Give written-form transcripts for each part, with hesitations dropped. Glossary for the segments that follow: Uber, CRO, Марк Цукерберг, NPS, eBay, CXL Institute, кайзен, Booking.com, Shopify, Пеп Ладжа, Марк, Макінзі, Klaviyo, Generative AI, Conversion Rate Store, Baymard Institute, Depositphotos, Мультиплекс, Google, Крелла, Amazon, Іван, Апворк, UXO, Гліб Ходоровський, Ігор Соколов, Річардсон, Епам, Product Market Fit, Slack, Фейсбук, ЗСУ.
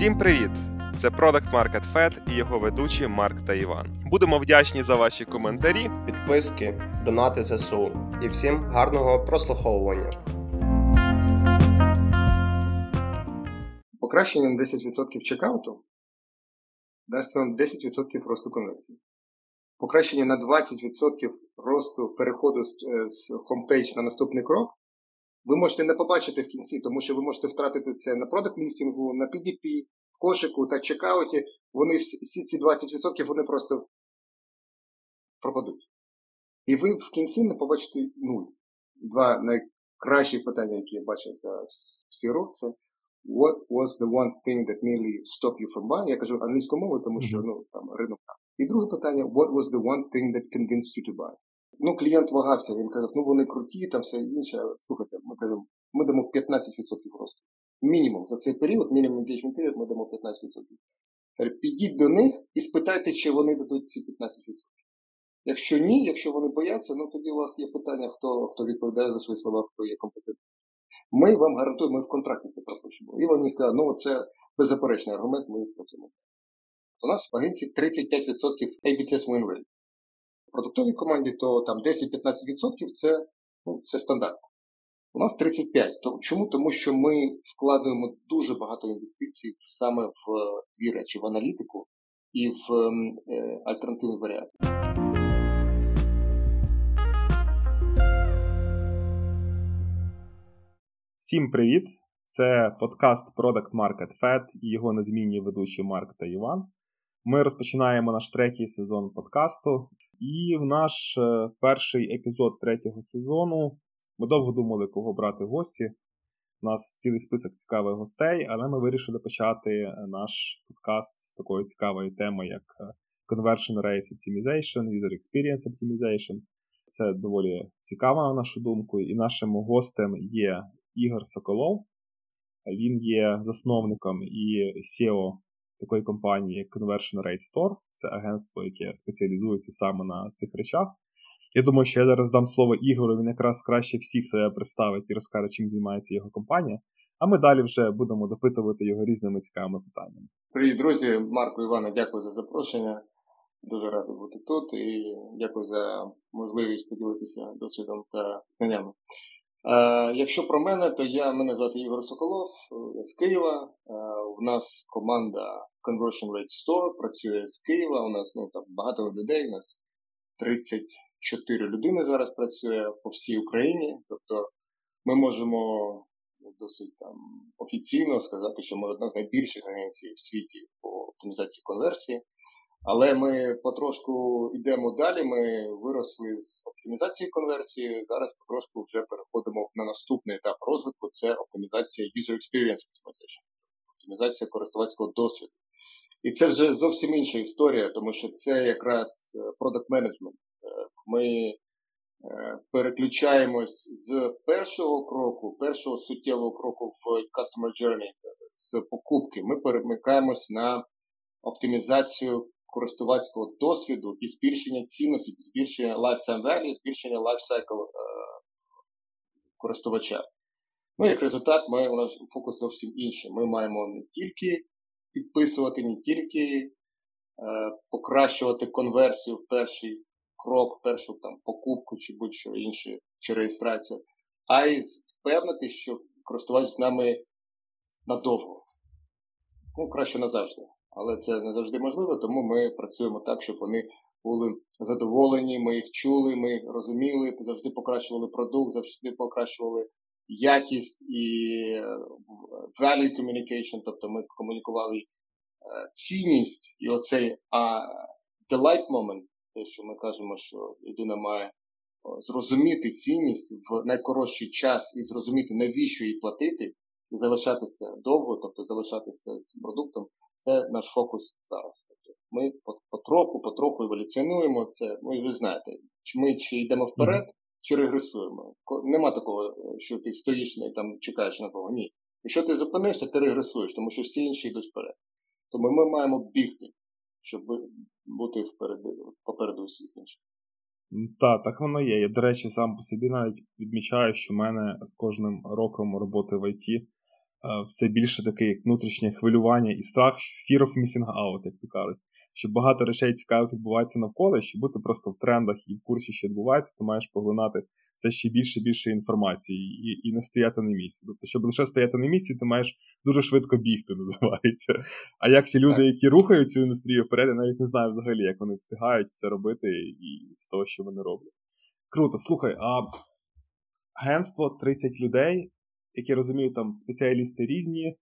Всім привіт! Це Product Market Fit і його ведучі Марк та Іван. Будемо вдячні за ваші коментарі, підписки, донати ЗСУ. І всім гарного прослуховування. Покращення на 10% чекауту дасть вам 10% росту конверсії. Покращення на 20% росту переходу з хомпейдж на наступний крок ви можете не побачити в кінці, тому що ви можете втратити це на продакт-лістінгу, на PDP, в кошику та чекауті. Вони всі ці 20% вони просто пропадуть. І ви в кінці не побачите нуль. Два найкращі питання, які я бачив за всі роки, це what was the one thing that merely stopped you from buying? Я кажу англійською мовою, тому що там ринок. І друге питання, what was the one thing that convinced you to buy? Ну, клієнт вагався, він казав, вони круті, там все інше. Слухайте, ми кажемо, ми дамо 15% росту. Мінімум за цей період, мінімум engagement період, ми дамо 15%. Підіть до них і спитайте, чи вони дадуть ці 15%. Якщо ні, якщо вони бояться, тоді у вас є питання, хто відповідає за свої слова, хто є компетентний. Ми вам гарантуємо, ми в контракті це пропишемо. І вони сказали, це беззаперечний аргумент, ми працюємо. У нас в агенції 35% A/B Test win rate. В продуктовій команді то там 10-15% це стандартно. У нас 35%. Чому? Тому що ми вкладаємо дуже багато інвестицій саме в дві речі, в аналітику і в альтернативні варіації. Всім привіт! Це подкаст Product Market Fit і його незмінні ведучі Марк та Іван. Ми розпочинаємо наш третій сезон подкасту. І в наш перший епізод третього сезону ми довго думали, кого брати в гості. У нас цілий список цікавих гостей, але ми вирішили почати наш подкаст з такої цікавої теми, як Conversion Rate Optimization, User Experience Optimization. Це доволі цікаво, на нашу думку. І нашим гостем є Ігор Соколов. Він є засновником і CEO такої компанії, як Conversion Rate Store. Це агентство, яке спеціалізується саме на цих речах. Я думаю, що я зараз дам слово Ігору, він якраз краще всіх себе представить і розкаже, чим займається його компанія. А ми далі вже будемо допитувати його різними цікавими питаннями. Привіт, друзі! Марку, Івана, дякую за запрошення. Дуже радий бути тут і дякую за можливість поділитися досвідом та знаннями. Якщо про мене, то мене звати Ігор Соколов, я з Києва. У нас команда Conversion Rate Store працює з Києва, у нас багато людей, у нас 34 людини зараз працює по всій Україні. Тобто ми можемо досить офіційно сказати, що ми одна з найбільших агенцій в світі по оптимізації конверсії. Але ми потрошку йдемо далі, ми виросли з оптимізації конверсії, зараз потрошку вже переходимо на наступний етап розвитку, це оптимізація User Experience Optimization, оптимізація користувацького досвіду. І це вже зовсім інша історія, тому що це якраз Product Management. Ми переключаємось з першого суттєвого кроку в Customer Journey, з покупки, ми перемикаємось на оптимізацію користувацького досвіду і збільшення цінності, збільшення lifetime value, збільшення life cycle користувача. Як результат, у нас фокус зовсім інший. Ми маємо не тільки підписувати, не тільки покращувати конверсію в перший крок, першу покупку чи будь-що інше, чи реєстрацію, а й впевнити, що користувач з нами надовго. Краще назавжди. Але це не завжди можливо, тому ми працюємо так, щоб вони були задоволені, ми їх чули, ми їх розуміли, завжди покращували продукт, завжди покращували якість і value communication, тобто ми комунікували цінність і оцей delight moment, те, що ми кажемо, що людина має зрозуміти цінність в найкоротший час і зрозуміти, навіщо їй платити, і залишатися довго, тобто залишатися з продуктом, це наш фокус зараз. Ми потроху еволюціонуємо це. Ви знаєте, чи йдемо вперед, чи регресуємо. Нема такого, що ти стоїш і чекаєш на кого. Ні. Якщо ти зупинився, ти регресуєш, тому що всі інші йдуть вперед. Тому ми маємо бігти, щоб бути попереду усіх інших. Так воно є. Я, до речі, сам по собі навіть відмічаю, що в мене з кожним роком роботи в IT все більше таке як внутрішнє хвилювання і страх, fear of missing out, як то кажуть. Що багато речей цікавих відбувається навколо, щоб бути просто в трендах і в курсі, що відбувається, ти маєш поглинати це ще більше інформації і не стояти на місці. Тобто, щоб лише стояти на місці, ти маєш дуже швидко бігти, називається. А як ці люди, які рухають цю індустрію вперед, я навіть не знаю взагалі, як вони встигають все робити і з того, що вони роблять. Круто, слухай, а агентство 30 людей, які розуміють, там спеціалісти різні,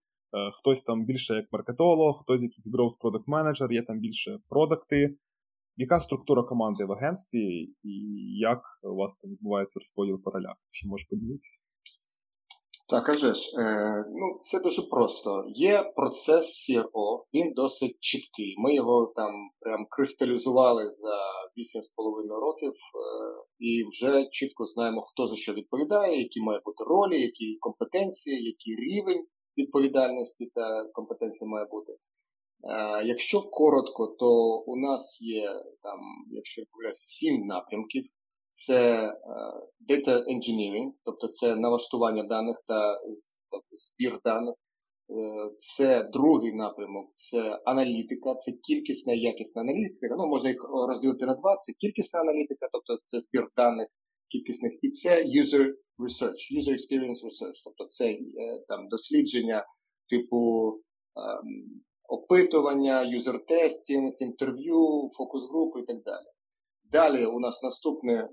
хтось там більше як маркетолог, хтось якийсь growth product manager, є там більше продакти. Яка структура команди в агентстві і як у вас там відбувається розподіл по ролях? Чи можеш поділитися? Так, а же ж, ну, це дуже просто. Є процес CRO, він досить чіткий. Ми його там прям кристалізували за 8,5 років і вже чітко знаємо, хто за що відповідає, які мають бути ролі, які компетенції, який рівень відповідальності та компетенції має бути. Якщо коротко, то у нас є, там, якщо я говорю, 7 напрямків. Це Data Engineering, тобто це налаштування даних та тобто, збір даних. Це другий напрямок, це аналітика, це кількісна і якісна аналітика. Ну, можна їх розділити на два. Це кількісна аналітика, тобто це збір даних кількісних. І це User Research, User Experience Research, тобто це там дослідження типу опитування, юзер-тестінг, інтерв'ю, фокус-групи і так далі. Далі у нас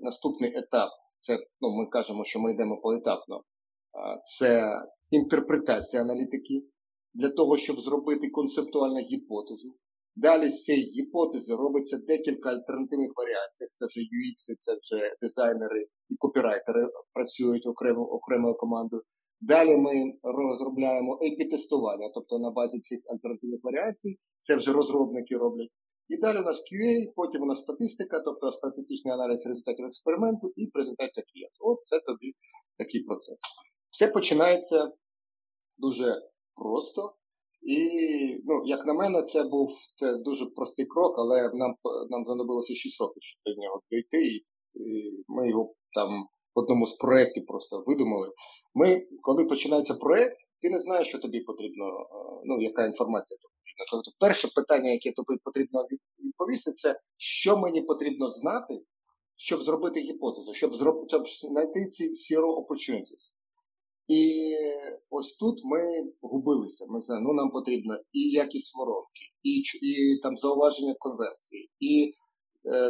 наступний етап, це, ну, ми кажемо, що ми йдемо поетапно, це інтерпретація аналітики для того, щоб зробити концептуальну гіпотезу. Далі з цієї гіпотези робиться декілька альтернативних варіацій. Це вже UX, це вже дизайнери і копірайтери працюють окремою командою. Далі ми розробляємо A/B-тестування, тобто на базі цих альтернативних варіацій. Це вже розробники роблять. І далі у нас QA, потім у нас статистика, тобто статистичний аналіз результатів експерименту і презентація клієнту. От це тобі такий процес. Все починається дуже просто. І, ну, як на мене, це був дуже простий крок, але нам знадобилося 6 років, щоб до нього дійти, і ми його там в одному з проєктів просто видумали. Коли починається проєкт, ти не знаєш, що тобі потрібно, ну, яка інформація тобі потрібна. Тобто перше питання, яке тобі потрібно відповісти, це що мені потрібно знати, щоб зробити гіпотезу, щоб знайти ці zero opportunities. І ось тут ми губилися. Ми знаємо, ну, нам потрібно і якість воронки, і там зауваження конверсії, і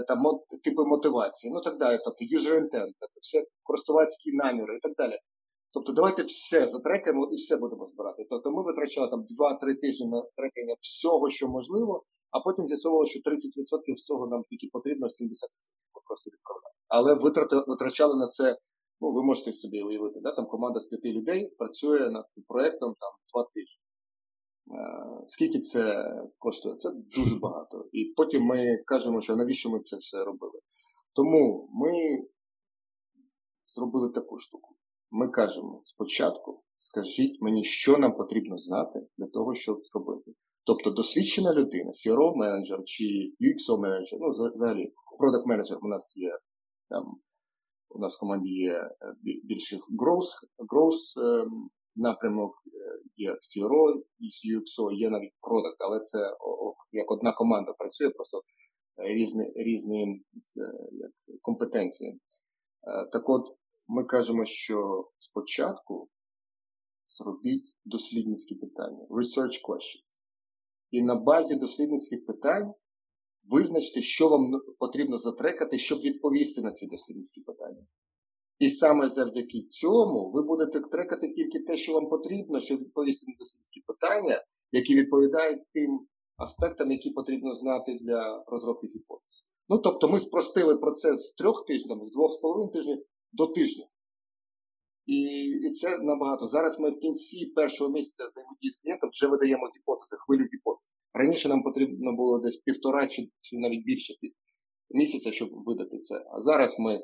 там типи мотивації, ну так далі, тобто user intent, тобто все користувацькі наміри і так далі. Тобто давайте все затрекаємо і все будемо збирати. Тобто ми витрачали там 2-3 тижні на трекання всього, що можливо, а потім з'ясовували, що 30% всього нам тільки потрібно, 70% просто відправляти. Але витрачали на це. Ну, ви можете собі уявити, да? Там команда з 5 людей працює над проєктом там 2 тижні. Скільки це коштує? Це дуже багато. І потім ми кажемо, що навіщо ми це все робили. Тому ми зробили таку штуку. Ми кажемо спочатку, скажіть мені, що нам потрібно знати для того, щоб зробити. Тобто досвідчена людина, CRO-менеджер чи UXO-менеджер, ну, взагалі, продакт-менеджер у нас є там. У нас в команді є більших growth напрямок, є CRO, UXO, є навіть product, але це як одна команда працює, просто різні компетенції. Так от, ми кажемо, що спочатку зробіть дослідницькі питання, research questions. І на базі дослідницьких питань визначте, що вам потрібно затрекати, щоб відповісти на ці дослідницькі питання. І саме завдяки цьому ви будете трекати тільки те, що вам потрібно, щоб відповісти на дослідницькі питання, які відповідають тим аспектам, які потрібно знати для розробки гіпотез. Ну, тобто ми спростили процес з 3 тижнів, з 2,5 тижнів до тижня. І це набагато. Зараз ми в кінці першого місяця взаємодії з клієнтом вже видаємо гіпотези, хвилю гіпотез. Раніше нам потрібно було десь 1,5 чи навіть більше місяця, щоб видати це. А зараз ми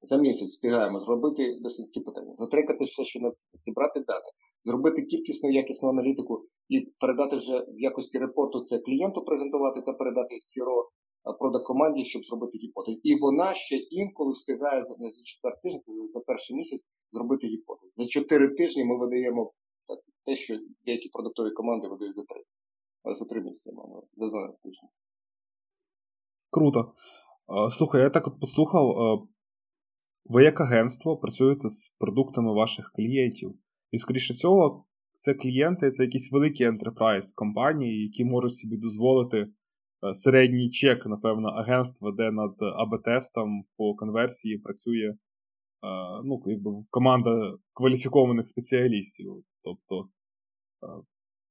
за місяць встигаємо зробити дослідницькі питання, затрекати все, що зібрати дані, зробити кількісну, якісну аналітику і передати вже в якості репорту це клієнту презентувати та передати CRO продакт-команді, щоб зробити гіпотезу. І вона ще інколи встигає за 4 тижні, за перший місяць зробити гіпотезу. За 4 тижні ми видаємо Так, те, що деякі продуктові команди видають за три місяці, мабуть, за 12 тижнів. Круто. Слухай, я так от послухав. Ви як агентство працюєте з продуктами ваших клієнтів. І, скоріше всього, це клієнти, це якісь великі ентерпрайз-компанії, які можуть собі дозволити середній чек, напевно, агентства, де над АБ-тестом по конверсії працює команда кваліфікованих спеціалістів. Тобто,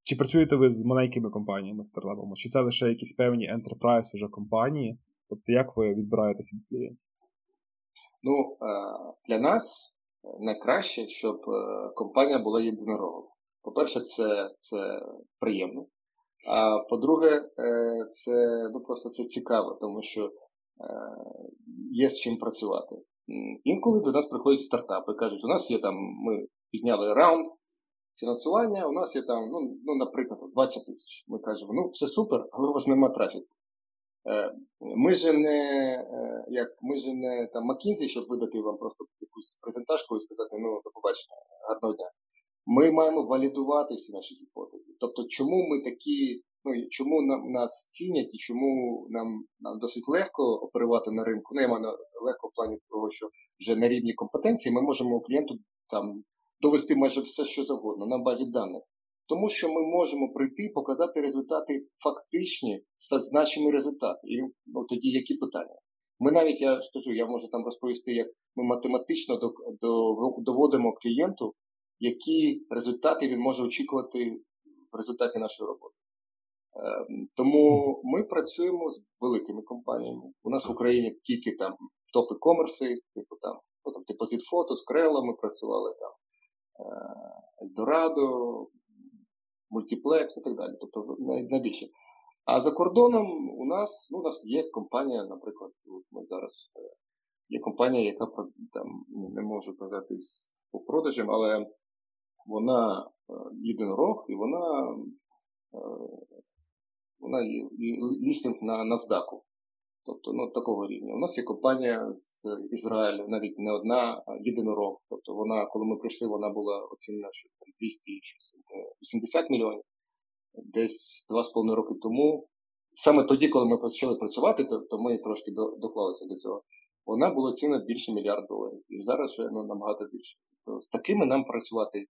чи працюєте ви з маленькими компаніями, стартапами, чи це лише якісь певні ентерпрайз уже компанії? Тобто, як ви відбираєте собі клієнтів? Ну, для нас найкраще, щоб компанія була єдинорогом. По-перше, це приємно. А по-друге, це цікаво, тому що є з чим працювати. Інколи до нас приходять стартапи, кажуть, у нас є там, ми підняли раунд фінансування, у нас є там, наприклад, 20 тисяч. Ми кажемо, все супер, але у вас нема трафіку. Ми ж не там Макінзі, щоб видати вам просто якусь презентажку і сказати, до побачення, гарного дня. Ми маємо валідувати всі наші гіпотези. Тобто, чому ми такі, чому нас цінять і чому нам досить легко оперувати на ринку. Я маю легко в плані того, що вже на рівні компетенції ми можемо клієнту там довести майже все, що завгодно, на базі даних. Тому що ми можемо прийти, показати результати фактичні, значимі результати. І тоді які питання? Ми навіть, я скажу, я можу там розповісти, як ми математично доводимо клієнту, які результати він може очікувати в результаті нашої роботи. Тому ми працюємо з великими компаніями. У нас в Україні тільки там топ-комерси, типу там Depositphotos, Крелла, ми працювали там Ельдорадо, Мультиплекс і так далі, тобто найбільше. А за кордоном у нас є компанія, наприклад, ми зараз є компанія, яка там не можу казати по продажам, але вона єдинорог і вона лістинг на NASDAQ. Тобто, такого рівня. У нас є компанія з Ізраїлю, навіть не одна, а єдинорог. Тобто, вона, коли ми прийшли, вона була оцінена, що 280 мільйонів. Десь 2,5 роки тому, саме тоді, коли ми почали працювати, то ми трошки доклалися до цього. Вона була оцінена більше $1 мільярд. І зараз вже набагато більше. Тобто, з такими нам працювати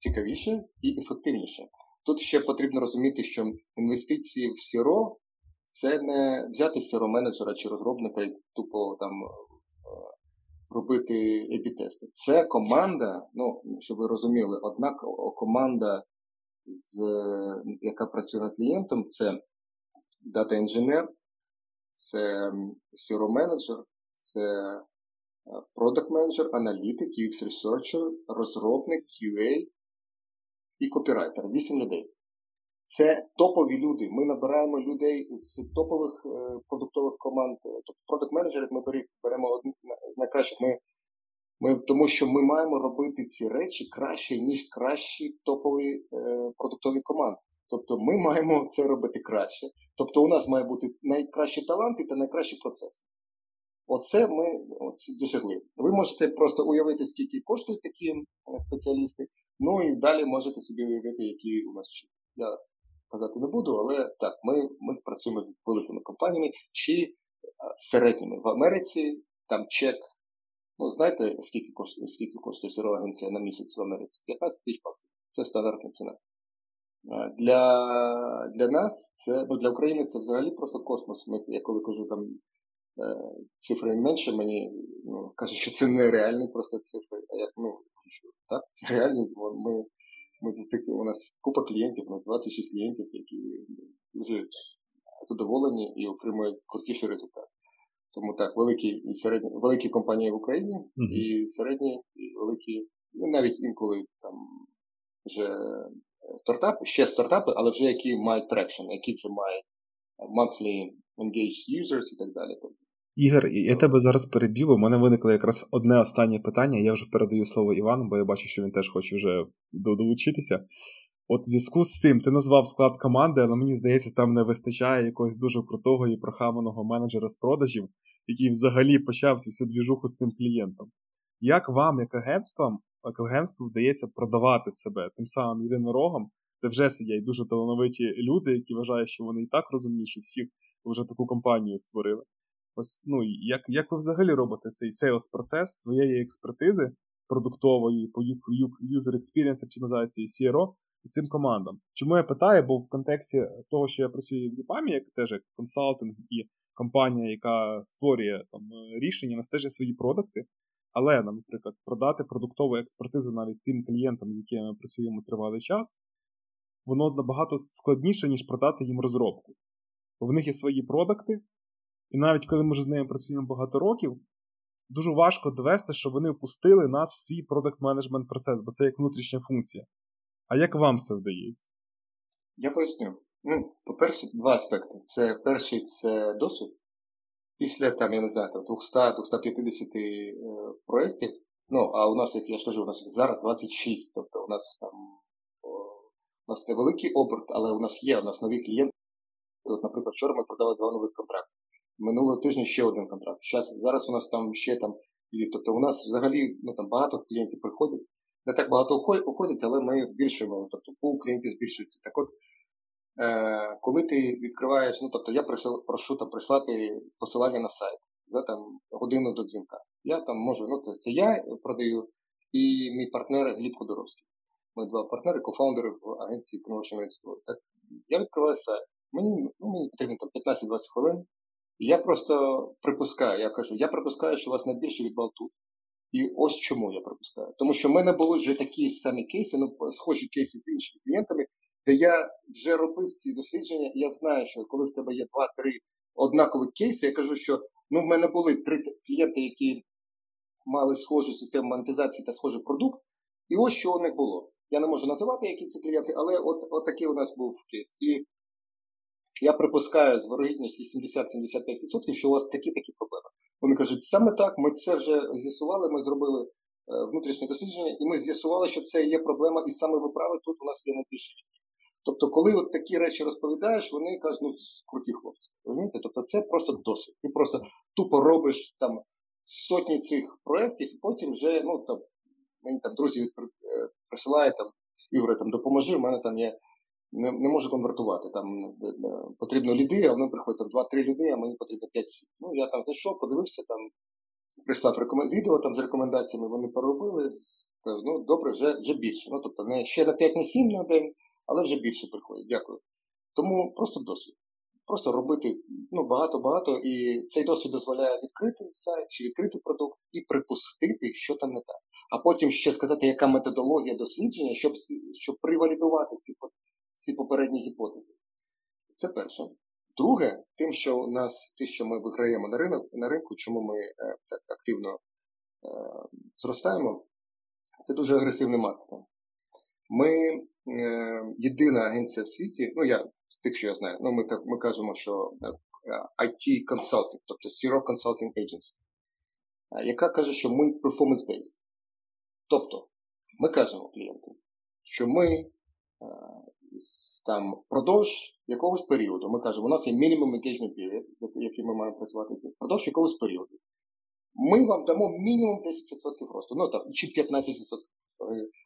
цікавіше і ефективніше. Тут ще потрібно розуміти, що інвестиції в СІРО це не взяти CRO-менеджера чи розробника і тупо там робити епі-тести. Це команда, щоб ви розуміли, одна команда, яка працює над клієнтом, це дата-інженер, це CRO-менеджер, це продакт-менеджер, аналітик, UX-ресерчер, розробник, QA і копірайтер. 8 людей. Це топові люди. Ми набираємо людей з топових продуктових команд. Тобто продакт-менеджерів ми беремо одних найкращих. Тому що ми маємо робити ці речі краще, ніж кращі топові продуктові команди. Тобто ми маємо це робити краще. Тобто у нас має бути найкращі таланти та найкращі процеси. Оце ми досягли. Ви можете просто уявити, скільки коштують такі спеціалісти. І далі можете собі уявити, які у нас ще. Я казати не буду, але так, ми працюємо з великими компаніями чи середніми. В Америці там чек, знаєте, скільки коштує сирова агенція на місяць в Америці? 15 тисяч баксів. Це стандартна ціна. Для нас, для України це взагалі просто космос. Я коли кажу там цифри менше, мені кажуть, що це нереальні просто цифри. А я так, це реальні, у нас купа клієнтів, у нас 26 клієнтів, які дуже задоволені і отримують крутіший результат. Тому так, великі компанії в Україні, і середні, і великі, навіть інколи там вже стартапи, але вже які мають трекшн, які вже мають monthly engaged users і так далі. Ігор, я тебе зараз перебив, у мене виникло якраз одне останнє питання, я вже передаю слово Івану, бо я бачу, що він теж хоче вже долучитися. От в зв'язку з цим, ти назвав склад команди, але мені здається, там не вистачає якогось дуже крутого і прохаваного менеджера з продажів, який взагалі почав всю двіжуху з цим клієнтом. Як вам, як агентствам, аквагентству вдається продавати себе тим самим єдинорогом, де вже сидять дуже талановиті люди, які вважають, що вони і так розумніші всіх, вже таку компанію створили. Ось, ну, як ви взагалі робите цей сейлс-процес своєї експертизи продуктової, по user experience оптимізації CRO і цим командам? Чому я питаю? Бо в контексті того, що я працюю в Епамі, як теж як консалтинг і компанія, яка створює там рішення, настежує свої продукти, але, наприклад, продати продуктову експертизу навіть тим клієнтам, з якими ми працюємо тривалий час, воно набагато складніше, ніж продати їм розробку. Бо в них є свої продукти, і навіть коли ми вже з ними працюємо багато років, дуже важко довести, що вони впустили нас в свій продакт-менеджмент процес, бо це як внутрішня функція. А як вам це вдається? Я поясню. Ну, по-перше, два аспекти. Це перший – це досвід. Після, там, я не знаю, 200-250 проєктів, ну, а у нас, як я ж кажу, у нас їх зараз 26, тобто у нас там, у нас невеликий оберт, але у нас нові клієнти. От, наприклад, вчора ми продали 2 нових контракти. Минулого тижня ще один контракт. Зараз у нас там ще там, тобто у нас взагалі ну, там багато клієнтів приходять. Не так багато уходять, але ми збільшуємо. Тобто пул клієнтів збільшується. Так от, коли ти відкриваєш, ну тобто я прошу там прислати посилання на сайт за там годину до дзвінка. Я там можу, ну це я продаю і мій партнер Гліб Ходоровський. Ми два партнери, кофаундери в агенції Conversion Rate Store. Так, я відкриваю сайт. Мені потрібно там 15-20 хвилин. Я просто припускаю, я припускаю, що у вас найбільше відбав тут. І ось чому я припускаю. Тому що в мене були вже такі самі кейси, ну, схожі кейси з іншими клієнтами, де я вже робив ці дослідження, і я знаю, що коли в тебе є 2-3 однакові кейси, я кажу, що ну, в мене були 3 клієнти, які мали схожу систему монетизації та схожий продукт, і ось що у них було. Я не можу називати, які це клієнти, але от такий у нас був кейс. І я припускаю з вирогідністю 70-75%, що у вас такі проблеми. Вони кажуть, саме так, ми це вже з'ясували, ми зробили внутрішнє дослідження, і ми з'ясували, що це є проблема, і саме виправи тут у нас є найбільше. Тобто, коли от такі речі розповідаєш, вони кажуть, ну, круті хлопці, розумієте? Тобто, це просто досвід. Ти просто тупо робиш там сотні цих проєктів, і потім вже, ну, там, мені там друзі присилають, там, Ігоре, там, допоможи, в мене там є... Не можу конвертувати, там потрібно ліди, а воно приходить там 2-3 ліди, а мені потрібно 5-7. Ну, я там зайшов, подивився, там прислав відео там з рекомендаціями, вони переробили, кажу, ну, добре, вже більше. Ну, тобто, не ще на 5, на 7 на день, але вже більше приходить, дякую. Тому просто досвід. Просто робити, ну, багато-багато, і цей досвід дозволяє відкрити сайт чи відкрити продукт і припустити, що там не так. А потім ще сказати, яка методологія дослідження, щоб привалідувати ці продукти. Ці попередні гіпотези. Це перше. Друге, тим, що у нас, те, що ми виграємо на ринку, чому ми так активно зростаємо, це дуже агресивний маркетинг. Ми єдина агенція в світі, ну я з тих, що я знаю, ну ми кажемо, що IT Consulting, тобто CRO Consulting Agency, яка каже, що ми performance-based. Тобто, ми кажемо клієнту, що ми там, продовж якогось періоду, ми кажемо, у нас є minimum engagement period, який ми маємо працювати, продовж якогось періоду. Ми вам дамо мінімум 10% росту, ну, там, чи 15%.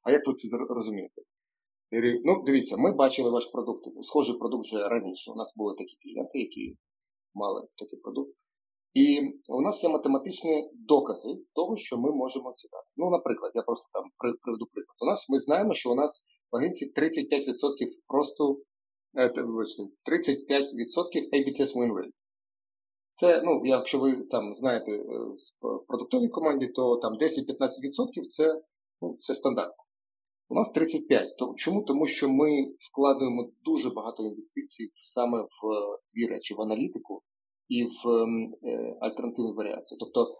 А як ви це розумієте? Ну, дивіться, ми бачили ваш продукт, схожий продукт вже раніше. У нас були такі клієнти, які мали такий продукт. І у нас є математичні докази того, що ми можемо це дати. Ну, наприклад, я просто там приведу приклад. У нас, ми знаємо, що у нас в агенції 35% росту, 35% A/B test win rate. Це, ну, якщо ви там знаєте в продуктовій команді, то там 10-15% це, ну, це стандартно. У нас 35%. То, чому? Тому що ми вкладаємо дуже багато інвестицій саме в дві речі, в аналітику і в альтернативні варіації. Тобто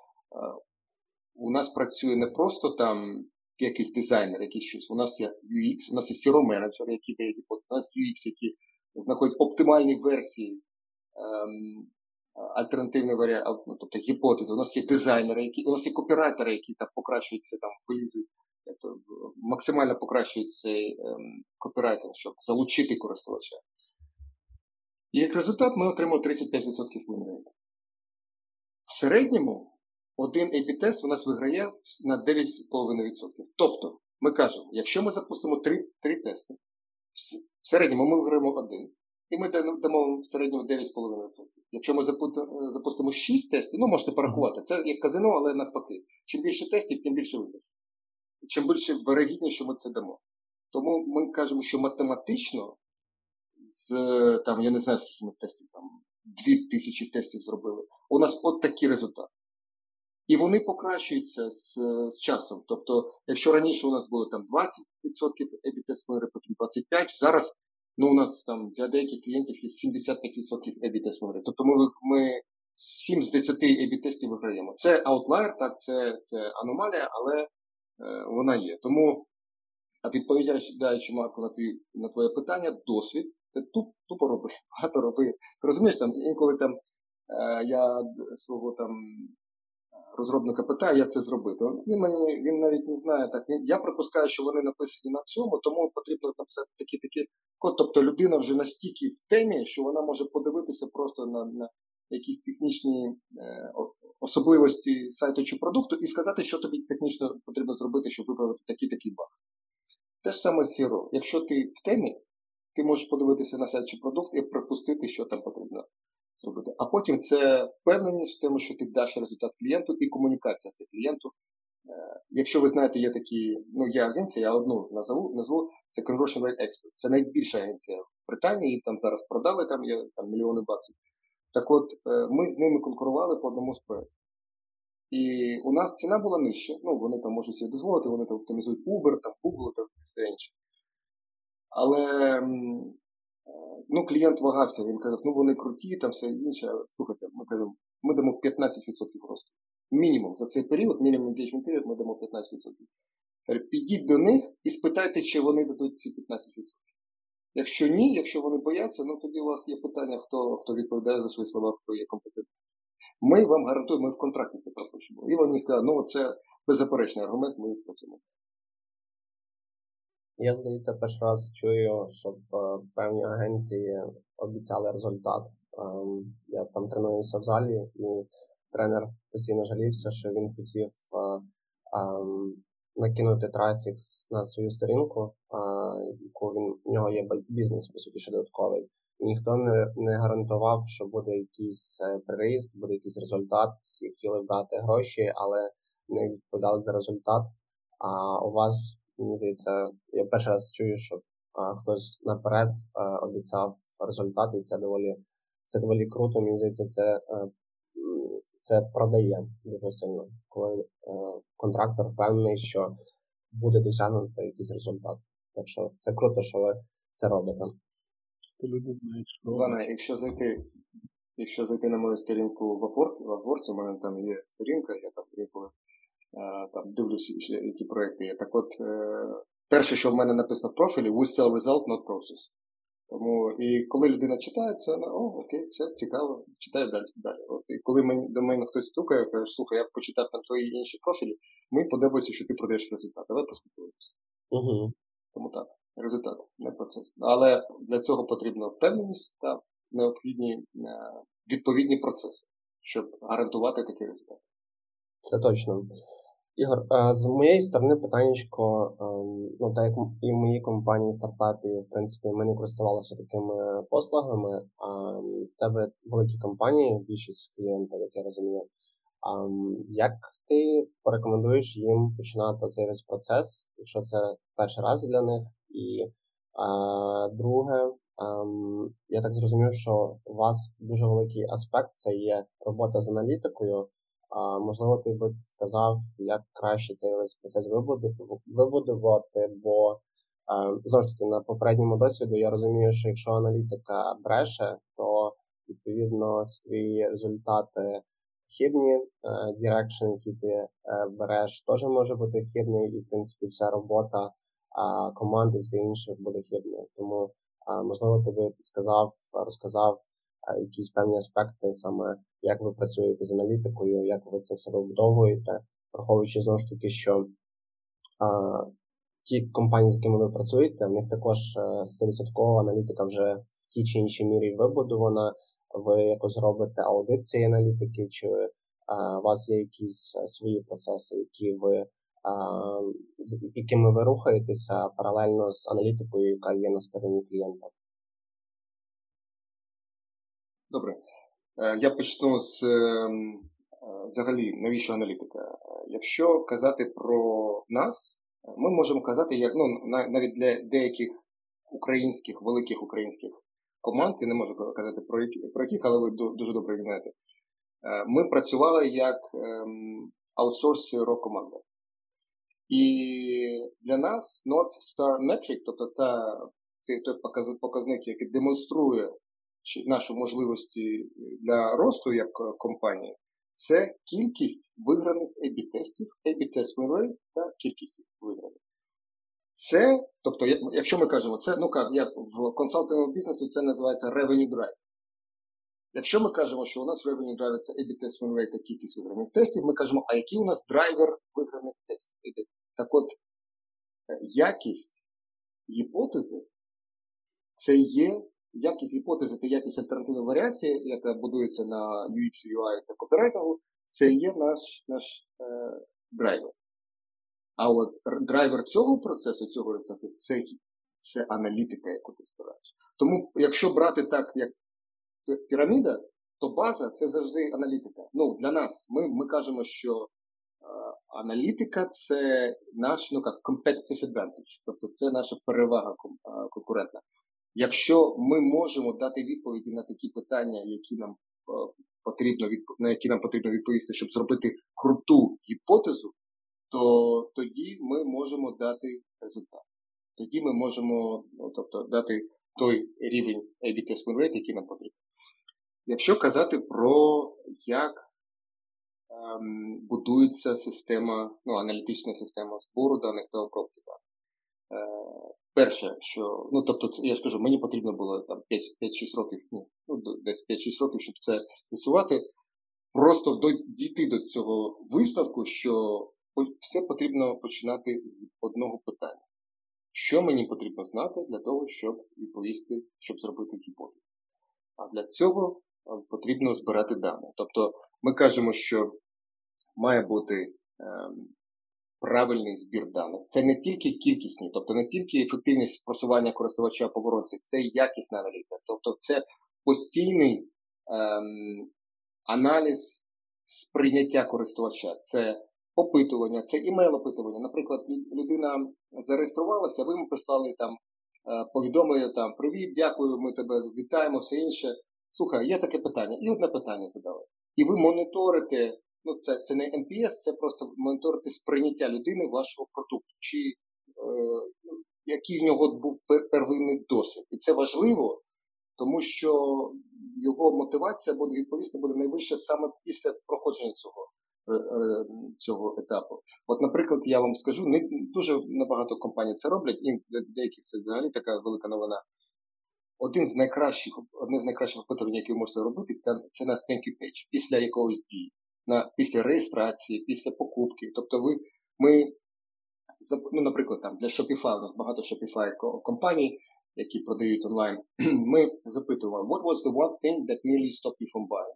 у нас працює не просто там якийсь дизайнер, якийсь щось. У нас є UX, у нас є CRO-менеджер, які дає гіпотези, у нас UX, які знаходять оптимальні версії альтернативної варіації, ну, тобто гіпотези. У нас є дизайнери, які, у нас є копірайтери, які там покращуються, там вилізують, тобто, максимально покращують цей копірайтер, щоб залучити користувача. І як результат ми отримали 35% вин рейт. В середньому один епітест у нас виграє на 9,5%. Тобто, ми кажемо, якщо ми запустимо три тести, в середньому ми виграємо один, і ми дамо в середньому 9,5%. Якщо ми запустимо 6 тестів, ну можете порахувати, це як казино, але навпаки. Чим більше тестів, тим більше виграє. Чим більше вирогідніше, що ми це дамо. Тому ми кажемо, що математично, я не знаю, скільки ми тестів, 2000 тестів зробили, у нас от такі результати. І вони покращуються з часом. Тобто, якщо раніше у нас було 20% EBIT-тест, ми репетуємо 25%, зараз у нас для деяких клієнтів є 75% EBIT-тест. Тобто ми 7 з 10 EBIT-тестів виграємо. Це аутлайер, так, це аномалія, але вона є. Тому, відповідаючи, Марко, на твоє питання, досвід, ти тупо роби, багато роби. Ти розумієш, інколи я свого розробника питає, як це зробити. Він навіть не знає. Так. Я припускаю, що вони написані на цьому, тому потрібно написати такий код. Тобто людина вже настільки в темі, що вона може подивитися просто на якісь технічні особливості сайту чи продукту і сказати, що тобі технічно потрібно зробити, щоб виправити такий баг. Те ж саме з CRO. Якщо ти в темі, ти можеш подивитися на сайт чи продукт і припустити, що там потрібно зробити. А потім це впевненість в тому, що ти даш результат клієнту і комунікація це клієнту. Якщо ви знаєте, є такі, є агенція, я одну назву, це Conversion Rate Expert. Це найбільша агенція в Британії, її зараз продали, є мільйони баксів. Так от, ми з ними конкурували по одному з проєктів. І у нас ціна була нижча, вони можуть собі дозволити, вони оптимізують Uber, Google та все інше. Але клієнт вагався, він казав, вони круті, все інше. Слухайте, ми кажемо, ми дамо 15% росту. Мінімум за цей період, мінімум engagement період, ми дамо 15%. Підіть до них і спитайте, чи вони дадуть ці 15%. Якщо ні, якщо вони бояться, тоді у вас є питання, хто відповідає за свої слова, хто є компетентний. Ми вам гарантуємо, ми в контракті це пропишемо. І вони сказали, це беззаперечний аргумент, ми працюємо. Я, здається, перший раз чую, щоб певні агенції обіцяли результат. Я тренуюся в залі, і тренер постійно жалівся, що він хотів накинути трафік на свою сторінку, у нього є бізнес, по суті, ще додатковий. І ніхто не гарантував, що буде якийсь приїзд, буде якийсь результат. Всі хотіли вдати гроші, але не відповідали за результат. А у вас, мені здається, я перший раз чую, що хтось наперед обіцяв результат, і це доволі круто. Мені здається, це продає дуже сильно, коли контрактор впевнений, що буде досягнуто якийсь результат. Так що це круто, що ви це робите. Люди знають, що Івана, якщо зайти на мою сторінку в Апворці, у мене є сторінка, я інколи дивлюся, які проекти є. Так от, перше, що в мене написано в профілі, we sell result, not process. Тому, і коли людина читає, це окей, все цікаво, читаю далі. От, і коли до мене хтось стукає, я кажу, слухай, я почитав твої інші профілі, мені подобається, що ти продаєш результат. Давай поспілкуємося. Угу. Тому так. Результат, не процес. Але для цього потрібна впевненість та необхідні відповідні процеси, щоб гарантувати такий результат. Це точно. Ігор, з моєї сторони питаннячко, так як і в моїй компанії, стартапі, в принципі, ми не користувалися такими послугами. В тебе великі компанії, більшість клієнтів, як я розумію. Як ти порекомендуєш їм починати цей весь процес, якщо це перший раз для них? І друге, я так зрозумів, що у вас дуже великий аспект – це є робота з аналітикою. Можливо, ти би сказав, як краще цей весь процес вибудувати, бо знову ж таки, на попередньому досвіду я розумію, що якщо аналітика бреше, то, відповідно, твої результати хибні, дирекшн, які ти береш, теж може бути хибний, і, в принципі, вся робота команди, все інше буде хибно. Тому, можливо, ти би розказав якісь певні аспекти, саме як ви працюєте з аналітикою, як ви це все вибудовуєте, враховуючи, знову ж таки, що ті компанії, з якими ви працюєте, в них також 100% аналітика вже в тій чи іншій мірі вибудована. Ви якось робите аудит цієї аналітики, чи у вас є якісь свої процеси, якими ви рухаєтеся паралельно з аналітикою, яка є на стороні клієнта. Добре. Я почну з взагалі, навіщо аналітика? Якщо казати про нас, ми можемо казати, як, навіть для деяких українських, великих українських команд, я не можу казати про яких, але ви дуже добре знаєте, ми працювали як аутсорсерова команда. І для нас North Star Metric, тобто той показник, який демонструє наші можливості для росту як компанії, це кількість виграних ЕБ-тестів, ЕБ-тест виграних та кількість виграних. Це, тобто, якщо ми кажемо, це, як в консалтинговому бізнесу це називається revenue drive. Якщо ми кажемо, що у нас revenue drive це ЕБ-тест виграних та кількість виграних тестів, ми кажемо, а який у нас драйвер виграних тестів? Так от, якість гіпотези, це є якість гіпотези та якість альтернативної варіації, яка будується на UX, UI та копірайтингу, це є наш драйвер. А от драйвер цього процесу, цього результату, це аналітика, яку ти збираєш. Тому, якщо брати так, як піраміда, то база – це завжди аналітика. Для нас, ми кажемо, що аналітика – це наш, competitive advantage, тобто це наша перевага конкурентна. Якщо ми можемо дати відповіді на такі питання, які нам потрібно відповісти, щоб зробити круту гіпотезу, то тоді ми можемо дати результат. Тоді ми можемо дати той рівень A/B-test win rate, який нам потрібен. Якщо казати про як будується система, аналітична система збору даних та обробки даних. Перше, що, я скажу, мені потрібно було 5-6 років, десь 5-6 років, щоб це рисувати, просто дійти до цього висновку, що все потрібно починати з одного питання. Що мені потрібно знати для того, щоб відповісти, щоб зробити гіпотезу? А для цього потрібно збирати дані. Тобто, ми кажемо, що має бути правильний збір даних. Це не тільки кількісні, тобто не тільки ефективність просування користувача по воронці, це і якісна аналітика. Тобто це постійний аналіз сприйняття користувача. Це опитування, це імейл-опитування. Наприклад, людина зареєструвалася, ви йому прислали повідомлення, привіт, дякую, ми тебе вітаємо, все інше. Слухай, є таке питання. І одне питання задали. І ви моніторите. Це не NPS, це просто моніторити сприйняття людини вашого продукту, чи який в нього був первинний досвід. І це важливо, тому що його мотивація буде, відповідно, буде найвища саме після проходження цього етапу. От, наприклад, я вам скажу, не дуже набагато компаній це роблять, і для деяких це взагалі така велика новина. Одне з найкращих опитувань, яке ви можете робити, це на thank you page, після якогось дії. Після реєстрації, після покупки. Тобто наприклад, для Shopify, у нас багато Shopify компаній, які продають онлайн, ми запитуємо, what was the one thing that nearly stopped you from buying?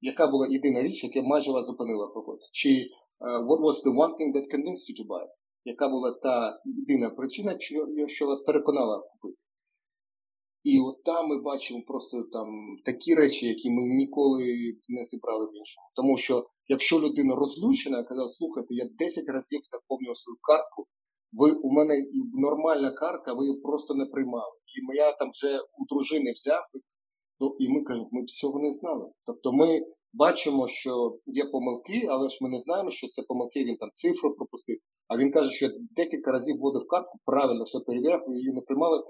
Яка була єдина річ, яка майже вас зупинила покупку? Чи what was the one thing that convinced you to buy? Яка була та єдина причина, що вас переконала купити? І от там ми бачимо просто такі речі, які ми ніколи не зібрали в іншому. Тому що, якщо людина розлючена, казала, слухайте, я 10 разів заповнював свою картку, у мене нормальна картка, ви її просто не приймали. І я вже у дружини взяв, і ми кажемо, ми цього не знали. Тобто ми бачимо, що є помилки, але ж ми не знаємо, що це помилки, він цифру пропустив. А він каже, що я декілька разів вводив картку, правильно все перевіряв, ви її не приймали.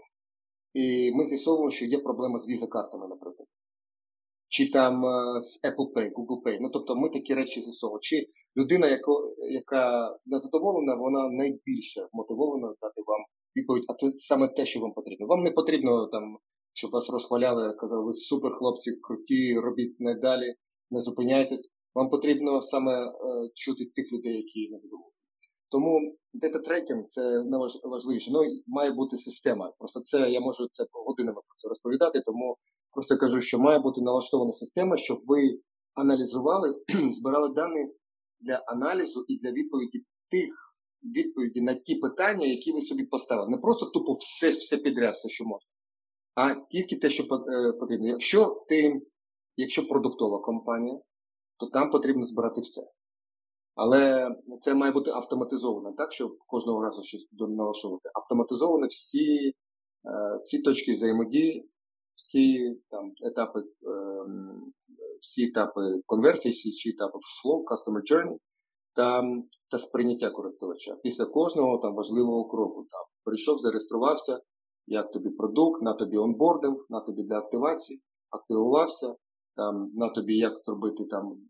І ми з'ясовуємо, що є проблема з віза-картами, наприклад. Чи з Apple Pay, Google Pay. Тобто ми такі речі з'ясовуємо. Чи людина, яка незадоволена, вона найбільше мотивована дати вам відповідь. А це саме те, що вам потрібно. Вам не потрібно, щоб вас розхваляли, казали, ви супер хлопці, круті, робіть надалі, не зупиняйтесь. Вам потрібно саме чути тих людей, які незадоволені. Тому дата-трекінг – це найважливіше. Має бути система. Просто я можу годинами про це розповідати, тому просто кажу, що має бути налаштована система, щоб ви аналізували, збирали дані для аналізу і для відповіді на ті питання, які ви собі поставили. Не просто тупо все підряд, все, що можна, а тільки те, що потрібно. Якщо продуктова компанія, то там потрібно збирати все. Але це має бути автоматизовано, так, щоб кожного разу щось налаштовувати. Автоматизовано всі точки взаємодії, всі там етапи, всі етапи конверсії, всі етапи flow, customer journey та сприйняття користувача. Після кожного там важливого кроку. Там прийшов, зареєструвався, як тобі продукт, на тобі онбординг, на тобі для активації, активувався. Там, на тобі, як зробити там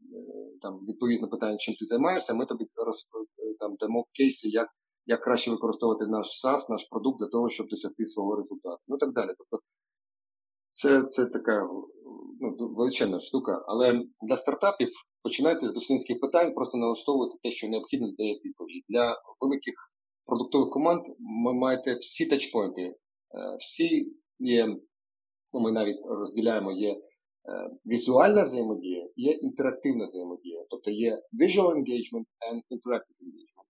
відповідне питання, чим ти займаєшся, ми тобі дамо кейси, як краще використовувати наш SaaS, наш продукт для того, щоб досягти свого результату. Ну, так далі. Тобто, це така величезна штука. Але для стартапів починайте з дослідницьких питань, просто налаштовувати те, що необхідно для відповіді. Для великих продуктових команд ви маєте всі тачпойнти. Всі є, ми навіть розділяємо, є візуальна взаємодія, є інтерактивна взаємодія. Тобто є visual engagement and interactive engagement.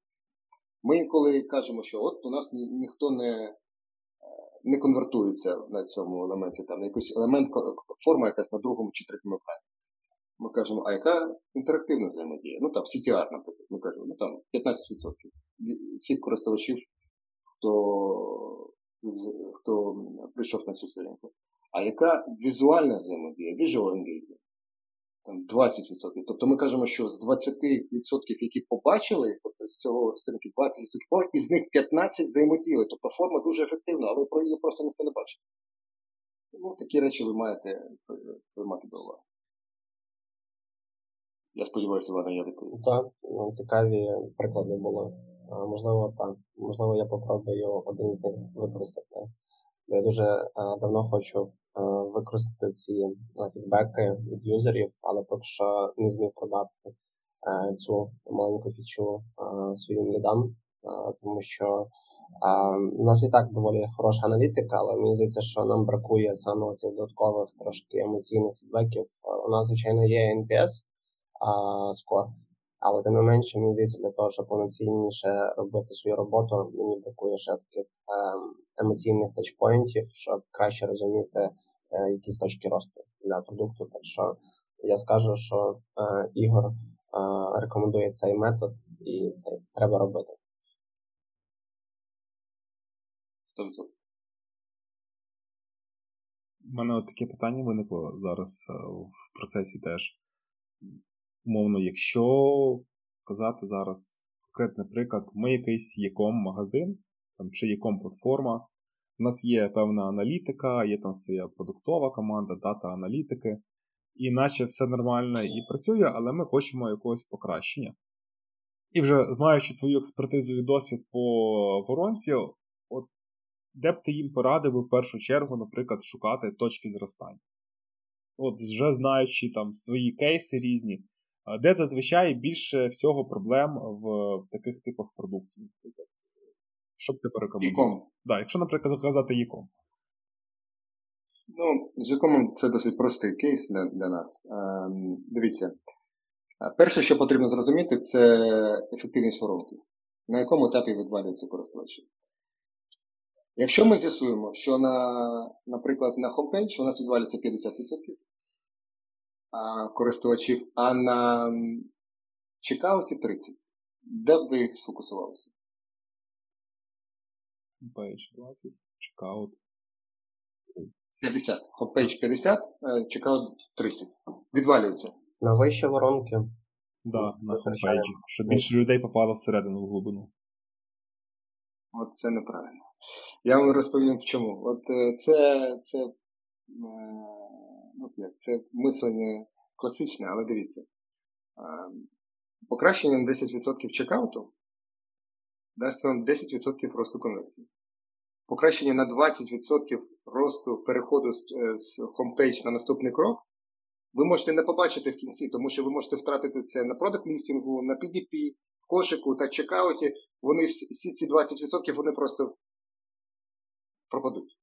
Ми коли кажемо, що от у нас ніхто не конвертується на цьому елементі, там на якийсь елемент, форма якась на другому чи третьому екрані. Ми кажемо, а яка інтерактивна взаємодія? Ну там CTR, наприклад, ми кажемо, ну там 15% всіх користувачів, хто прийшов на цю сторінку. А яка візуальна взаємодія, visual engagement? Там 20%. Тобто ми кажемо, що з 20%, які побачили, тобто з цього сторінки 20%, із них 15 взаємоділи. Тобто форма дуже ефективна, але про її просто ніхто не бачить. Тому такі речі ви маєте приймати до уваги. Я сподіваюся, Івана, я відповів. Так, цікаві приклади були. Можливо, я попробую один з них використати. Я дуже давно хочу використати ці фідбеки від юзерів, але поки що не зміг продати цю маленьку фічу своїм лідам, тому що у нас і так доволі хороша аналітика, але мені здається, що нам бракує саме цих додаткових трошки емоційних фідбеків. У нас, звичайно, є NPS скор, але тим не менше, мені здається, для того, щоб повноцінніше робити свою роботу, мені бракує ще таких емоційних тачпойнтів, щоб краще розуміти якісь точки росту для продукту. Так що я скажу, що Ігор рекомендує цей метод, і це треба робити. 100%. У мене таке питання виникло зараз в процесі теж. Умовно, якщо казати зараз конкретний приклад, ми якийсь e-com-магазин, чи e-com-платформа, у нас є певна аналітика, є там своя продуктова команда, дата-аналітики, і наче все нормально і працює, але ми хочемо якогось покращення. І вже маючи твою експертизу і досвід по воронці, от де б ти їм порадив в першу чергу, наприклад, шукати точки зростання? От вже знаючи там свої кейси різні, де зазвичай більше всього проблем в таких типах продуктів? Що б ти порекомендував? Да, якщо, наприклад, заказати e-com. Ну, з e-com це досить простий кейс для нас. Дивіться, перше, що потрібно зрозуміти, це ефективність воронки. На якому етапі відвалюються користувачі? Якщо ми з'ясуємо, що, наприклад, на хомпейдж у нас відвалюється 50%, користувачів, а на чекауті 30. Де б ви сфокусувалися? Хомпейдж 20, чекаут 50. Хомпейдж 50, чекаут 30. Відвалюється. На вищі воронки. Да, на хомпейджі. Щоб більше людей попало всередину в глибину. От це неправильно. Я вам розповім чому. От це це мислення класичне, але дивіться. Покращення на 10% чекауту дасть вам 10% росту конверсії. Покращення на 20% росту переходу з хомпейдж на наступний крок ви можете не побачити в кінці, тому що ви можете втратити це на продакт-лістінгу, на PDP, в кошику та чекауті. Вони всі ці 20% вони просто пропадуть.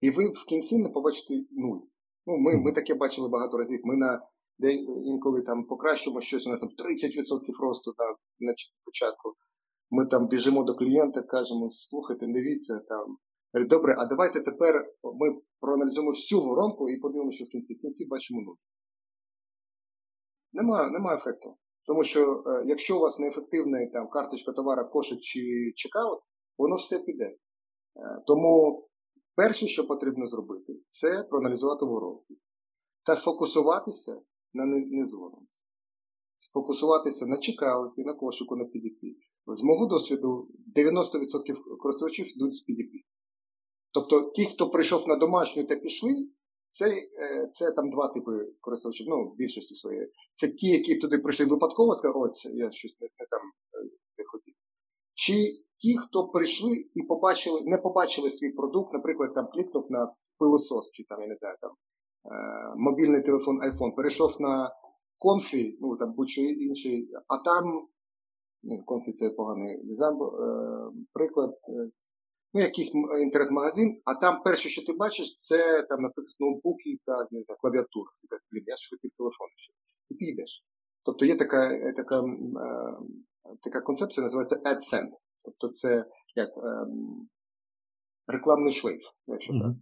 І ви в кінці не побачите нуль. Ну, ми таке бачили багато разів. Ми на де інколи там покращимо щось, у нас там 30% росту на початку. Ми там біжимо до клієнта, кажемо, слухайте, дивіться, там, добре, а давайте тепер ми проаналізуємо всю воронку і подивимося, що в кінці бачимо нуль. Нема ефекту. Тому що якщо у вас неефективна там карточка товара, кошик чи чекаут, воно все піде. Тому перше, що потрібно зробити, це проаналізувати воронку та сфокусуватися на незворонку. Сфокусуватися на чекауті, на кошику, на PDP. З мого досвіду 90% користувачів йдуть з PDP. Тобто ті, хто прийшов на домашню та пішли, це там два типи користувачів, ну, в більшості своєї. Це ті, які туди прийшли випадково, сказали, ось, я щось не там не хотів. Чи ті, хто прийшли і не побачили свій продукт, наприклад, там клікнув на пилосос, чи там, я не знаю, там, мобільний телефон, iPhone, перейшов на конфі, ну, там, будь-що інше, а там, конфі це поганий приклад, ну, якийсь інтернет-магазин, а там перше, що ти бачиш, це, там, наприклад, ноутбуки та клавіатура. Ти так, я ж хотів телефон ще. І ти йдеш. Тобто є така концепція, називається AdSend. Тобто це, як, рекламний шлейф, якщо так.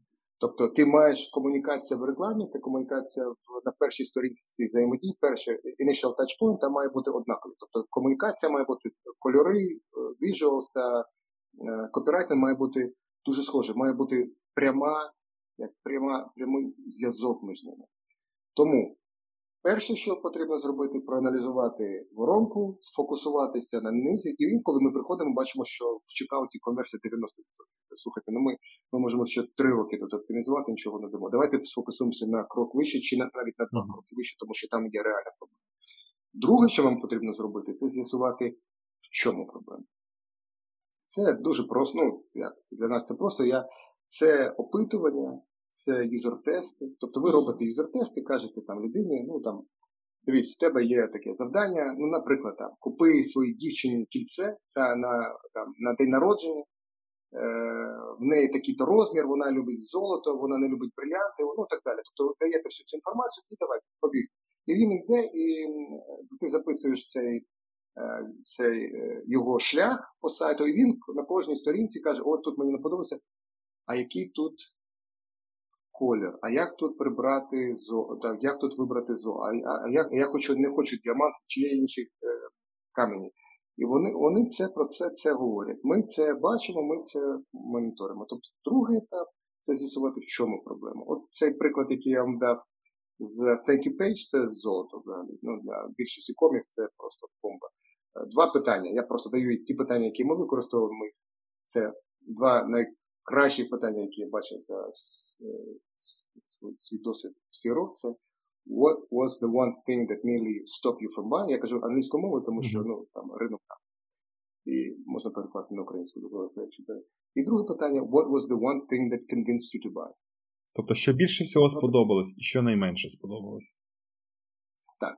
Тобто ти маєш комунікацію в рекламі, та комунікація на першій сторінці всіх взаємодій, перший initial touchpoint, там має бути однаковий. Тобто комунікація має бути, кольори, visuals та копірайтинг має бути дуже схоже, має бути прямий зв'язок між ними. Тому перше, що потрібно зробити, проаналізувати воронку, сфокусуватися на низі, і інколи ми приходимо, бачимо, що в чекауті конверсія 90%. Слухайте, ну ми можемо ще 3 роки тут оптимізувати, нічого не дамо. Давайте сфокусуємося на крок вище, чи навіть на 2 кроки вище, тому що там є реальна проблема. Друге, що вам потрібно зробити, це з'ясувати, в чому проблема. Це дуже просто, ну, для нас це просто, це опитування, це юзер-тести. Тобто ви робите юзер-тести, кажете там людині, ну там, дивіться, в тебе є таке завдання, ну, наприклад, там, купи своїй дівчині кільце та на день народження, в неї такий-то розмір, вона любить золото, вона не любить брилянти, ну, так далі. Тобто ви даєте всю цю інформацію і давай, побіг. І він йде, і ти записуєш цей його шлях по сайту, і він на кожній сторінці каже, от тут мені не подобається, а який тут колір, а як тут прибрати так, як тут вибрати я хочу, не хочу діамант, чи є інші камені. І вони про це говорять. Ми це бачимо, ми це моніторимо. Тобто другий етап – це з'ясувати, в чому проблема. От цей приклад, який я вам дав з Thank You Page, це золото взагалі. Ну, для більшості комів це просто бомба. Два питання. Я просто даю ті питання, які ми використовуємо. Це два найкращі питання, які я бачив за свій досвід всі роки. Це what was the one thing that nearly stopped you from buying? Я кажу англійською мовою, тому що ну, там, ринок там. І можна перекласти на українську. І друге питання, what was the one thing that convinced you to buy? Тобто, що більше всього сподобалось і що найменше сподобалось? Так,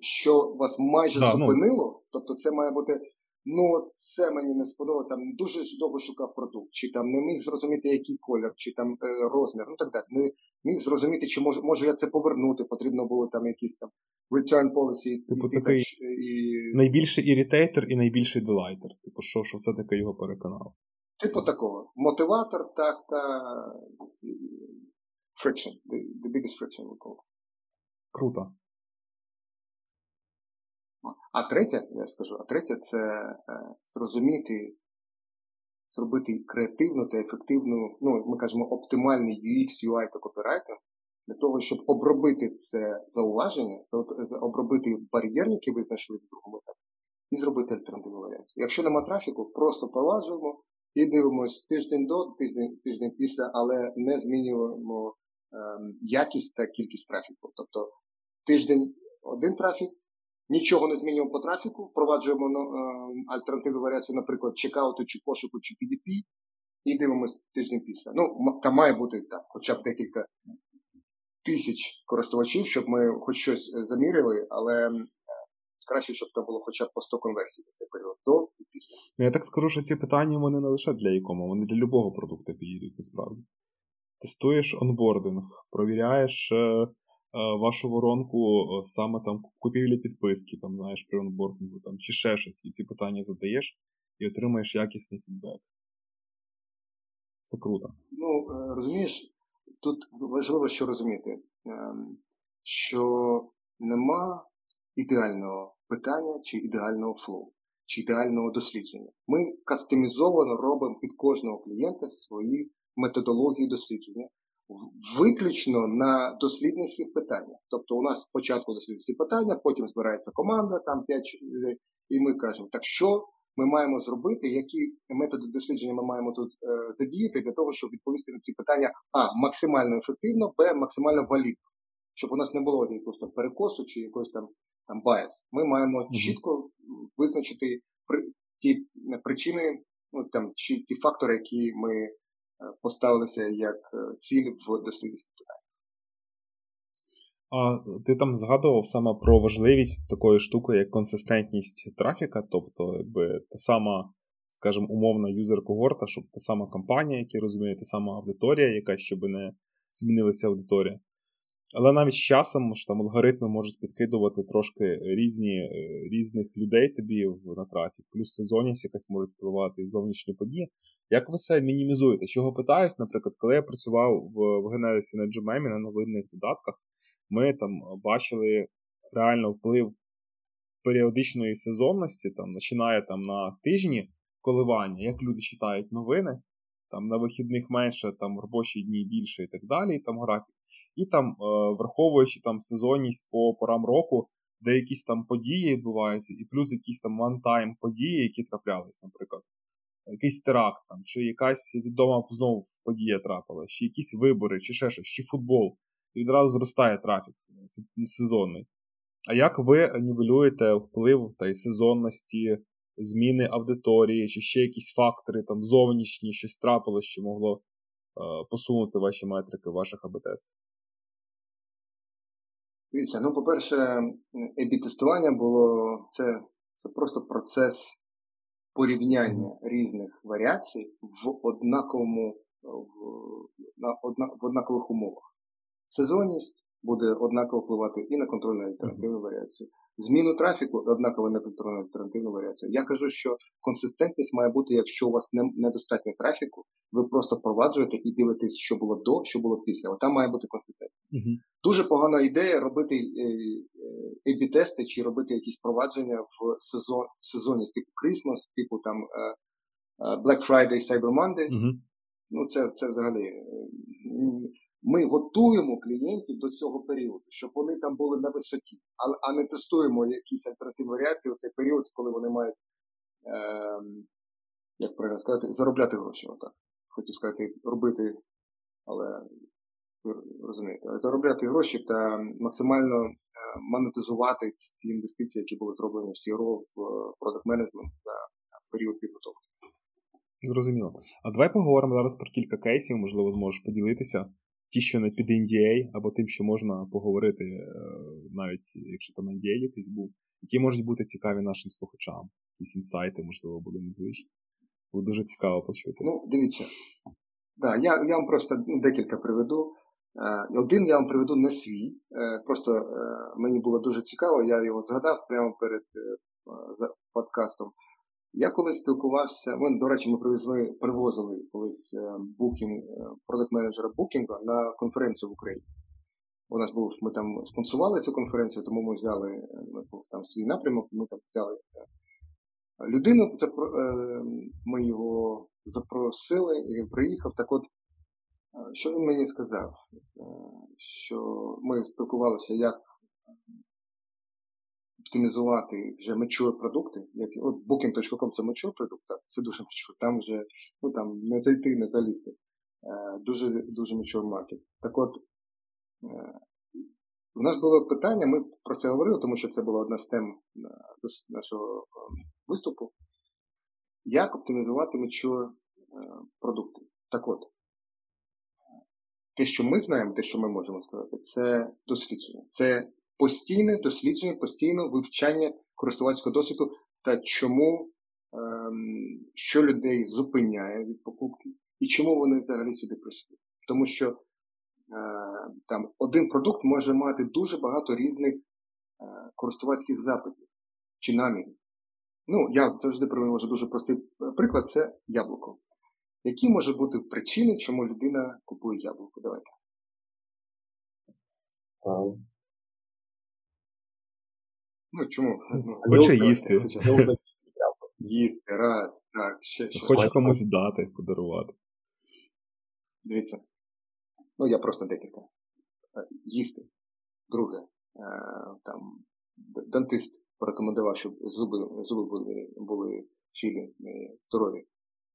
що вас майже зупинило, ну. Тобто це має бути, ну, це мені не сподобалося, там дуже довго шукав продукт, чи там не міг зрозуміти, який колір, чи там розмір, ну так далі, не міг зрозуміти, чи можу я це повернути, потрібно було там якісь там return policy. Типу такий найбільший ірритейтер і найбільший делайтер, типу що все-таки його переконало. Типу такого. Мотиватор, так, та friction. The biggest friction we call. Круто. А третє, це зрозуміти, зробити креативну та ефективну, ну, ми кажемо, оптимальний UX, UI та копірайтинг, для того, щоб обробити це зауваження, обробити бар'єр, який ви знайшли в другому етапі, і зробити альтернативну варіацію. Якщо нема трафіку, просто проваджуємо і дивимось тиждень до, тиждень після, але не змінюємо якість та кількість трафіку. Тобто тиждень один трафік, нічого не змінюємо по трафіку, впроваджуємо альтернативну варіацію, наприклад, чекауту, чи пошуку, чи PDP, і дивимось тиждень після. Ну, там має бути так, хоча б декілька тисяч користувачів, щоб ми хоч щось замірили, але краще, щоб там було хоча б по 100 конверсій за цей період до і після. Я так скажу, що ці питання, вони не лише для e-commerce, вони для любого продукту підійдуть, насправді. Тестуєш онбординг, провіряєш вашу воронку саме там купівлі підписки, там, знаєш, при онбордингу, там, чи ще щось, і ці питання задаєш, і отримаєш якісний фідбек. Це круто. Ну, розумієш, тут важливо що розуміти, що нема ідеального питання, чи ідеального флоу, чи ідеального дослідження. Ми кастомізовано робимо під кожного клієнта свої методології дослідження, виключно на дослідницькі питання. Тобто у нас спочатку дослідницькі питання, потім збирається команда, там 5 людей, і ми кажемо, так що ми маємо зробити, які методи дослідження ми маємо тут задіяти для того, щоб відповісти на ці питання а. Максимально ефективно, б. Максимально валідно. Щоб у нас не було якогось там перекосу чи якогось там байс. Ми маємо чітко визначити ті причини, ну, там, чи ті фактори, які ми поставилися як ціль в дослідницьких питаннях. А ти там згадував саме про важливість такої штуки, як консистентність трафіка, тобто якби та сама, скажімо, умовна юзер-когорта, щоб та сама компанія, яка розуміє, та сама аудиторія, яка щоб не змінилася аудиторія. Але навіть з часом що там алгоритми можуть підкидувати трошки різних людей тобі на трафік, плюс сезонність якась може впливати і зовнішні події. Як ви це мінімізуєте? Чого питаюсь, наприклад, коли я працював в Генезісі на GMM на новинних додатках, ми там бачили реально вплив періодичної сезонності, там, починає там, на тижні коливання, як люди читають новини, там, на вихідних менше, там, робочі дні більше і так далі, і там графік. І там, враховуючи там, сезонність по порам року, де якісь там події відбуваються, і плюс якісь там one-time події, які траплялись, наприклад. Якийсь теракт, там, чи якась відома знову подія трапила, чи якісь вибори, чи ще щось, чи футбол. І відразу зростає трафік сезонний. А як ви нівелюєте вплив та й сезонності, зміни аудиторії, чи ще якісь фактори там, зовнішні, щось трапилось, що могло посунути ваші метрики, ваших АБ-тестів? Дивіться, ну, по-перше, АБ-тестування було, це просто процес порівняння різних варіацій в однакових умовах. Сезонність буде однаково впливати і на контрольно-альтернативну варіацію. Зміну трафіку однаково на контрольно-альтернативну варіацію. Я кажу, що консистентність має бути, якщо у вас недостатньо трафіку, ви просто впроваджуєте і дивитесь, що було до, що було після. От там має бути консистентність. Дуже погана ідея робити АБ-тести чи робити якісь провадження в сезонність типу Christmas, типу там Black Friday, Cyber Monday. Ну, це взагалі... Ми готуємо клієнтів до цього періоду, щоб вони там були на висоті, а не тестуємо якісь альтернативні варіації у цей період, коли вони мають, як правильно сказати, заробляти гроші. Отак. Хочу сказати, робити, але ви розумієте, заробляти гроші та максимально монетизувати ті інвестиції, які були зроблені в CRO, в Product Management за період підготовки. Зрозуміло. А давай поговоримо зараз про кілька кейсів, можливо, зможеш поділитися. Ті, що не під NDA, або тим, що можна поговорити, навіть якщо там NDA якийсь був, які можуть бути цікаві нашим слухачам. Якісь інсайти, можливо, були незвичні. Було дуже цікаво почути. Ну, дивіться. Да, я вам просто декілька приведу. Один я вам приведу не свій. Просто мені було дуже цікаво, я його згадав прямо перед подкастом. Я колись спілкувався, до речі, ми привозили колись продакт-менеджера Booking.com на конференцію в Україні. Ми там спонсували цю конференцію, тому ми взяли там свій напрямок, ми там взяли людину, ми його запросили, і він приїхав. Так от, що він мені сказав? Що ми спілкувалися, як оптимізувати вже mature продукти, які от Booking.com це mature продукт, це дуже mature, там вже не зайти, не залізти. Дуже дуже mature market. Так от у нас було питання, ми про це говорили, тому що це була одна з тем нашого виступу. Як оптимізувати mature продукти? Так от, те, що ми знаємо, те, що ми можемо сказати, це дослідження. Це постійне дослідження, постійне вивчання користувацького досвіду та чому, що людей зупиняє від покупки і чому вони взагалі сюди прийшли. Тому що там один продукт може мати дуже багато різних користувацьких запитів чи намірів. Ну, я завжди привожу дуже простий приклад, це яблуко. Які можуть бути причини, чому людина купує яблуко? Давайте. Ну, чому? Хоче їсти. Їсти, раз, так, ще. Хоче комусь дати, подарувати. Дивіться. Ну, я просто декілька. Їсти. Друге. Там, дантист порекомендував, щоб зуби були цілі, здорові.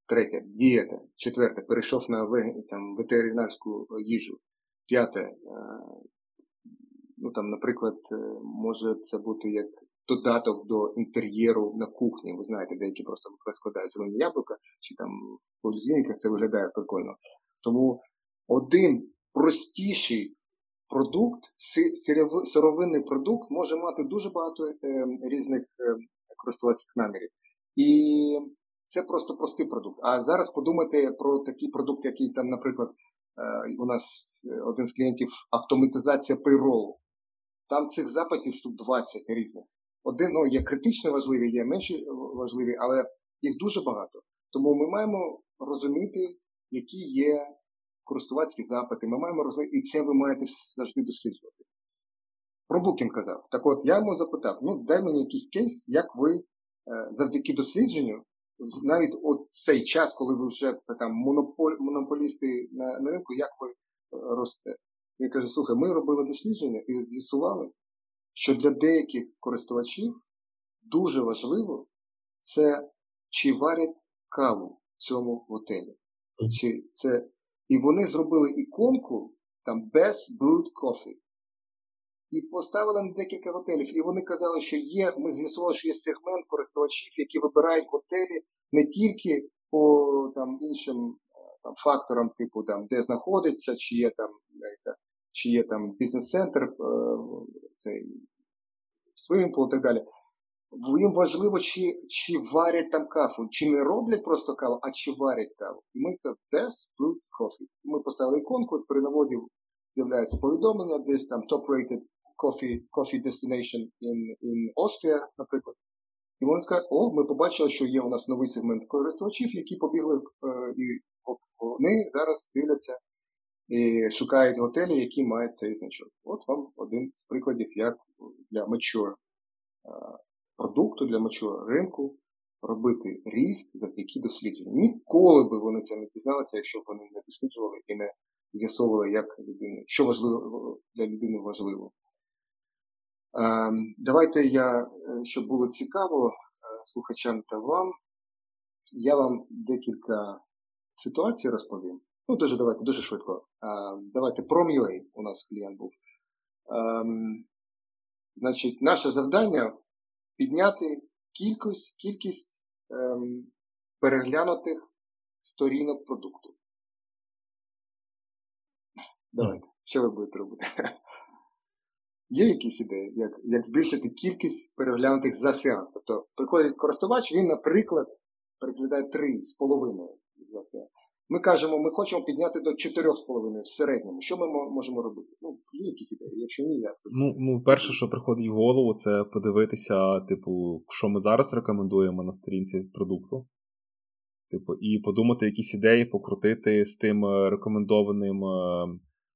Третє, дієта. Четверте, перейшов на там, ветеринарську їжу. П'яте, ну там, наприклад, може це бути як додаток до інтер'єру на кухні. Ви знаєте, деякі просто складають зелені яблука, чи там по людинках це виглядає прикольно. Тому один простіший продукт, сировинний продукт, може мати дуже багато різних користувацьких намірів. І це просто простий продукт. А зараз подумайте про такий продукт, який там, наприклад, у нас один з клієнтів автоматизація пейролу. Там цих запитів штук 20 різних. Один, ну, є критично важливі, є менш важливі, але їх дуже багато. Тому ми маємо розуміти, які є користувацькі запити. Ми маємо розуміти, і це ви маєте завжди досліджувати. Про Booking казав. Так от, я йому запитав, ну, дай мені якийсь кейс, як ви завдяки дослідженню, навіть от цей час, коли ви вже там монополісти на ринку, як ви ростете. Він каже, слухай, ми робили дослідження і з'ясували, що для деяких користувачів дуже важливо це, чи варять каву в цьому готелі. Чи це... І вони зробили іконку там Best Brewed Coffee. І поставили на декілька готелів. І вони казали, що є, ми з'ясували, що є сегмент користувачів, які вибирають готелі не тільки по там, іншим там, факторам, типу, там, де знаходиться, чи є там бізнес-центр, цей свимпул і так далі. Їм важливо, чи варять там каву, чи не роблять просто каву, а чи варять каву. І ми це Best Brewed Coffee. Ми поставили іконку, при наводі з'являється повідомлення, десь там top-rated coffee destination in Austria, наприклад. І вони сказали, о, ми побачили, що є у нас новий сегмент користувачів, які побігли, і вони зараз дивляться і шукають готелі, які мають цей значок. От вам один з прикладів, як для mature продукту, для mature ринку робити ріст завдяки дослідженню. Ніколи би вони це не дізналися, якщо б вони не досліджували і не з'ясовували, як людина, що важливо для людини важливо. Давайте я, щоб було цікаво слухачам та вам, я вам декілька ситуацій розповім. Ну, дуже швидко. Давайте про Prom.ua у нас клієнт був. Значить, наше завдання підняти кількість переглянутих сторінок продукту. Давайте, що ви будете робити? Є якісь ідеї, як збільшити кількість переглянутих за сеанс? Тобто, приходить користувач, він, наприклад, переглядає 3,5 за сеанс. Ми кажемо, ми хочемо підняти до 4,5 в середньому. Що ми можемо робити? Ну, є якісь ідеї, якщо ні, ясно. Ну, перше, що приходить в голову, це подивитися, типу, що ми зараз рекомендуємо на сторінці продукту. Типу, і подумати якісь ідеї, покрутити з тим рекомендованим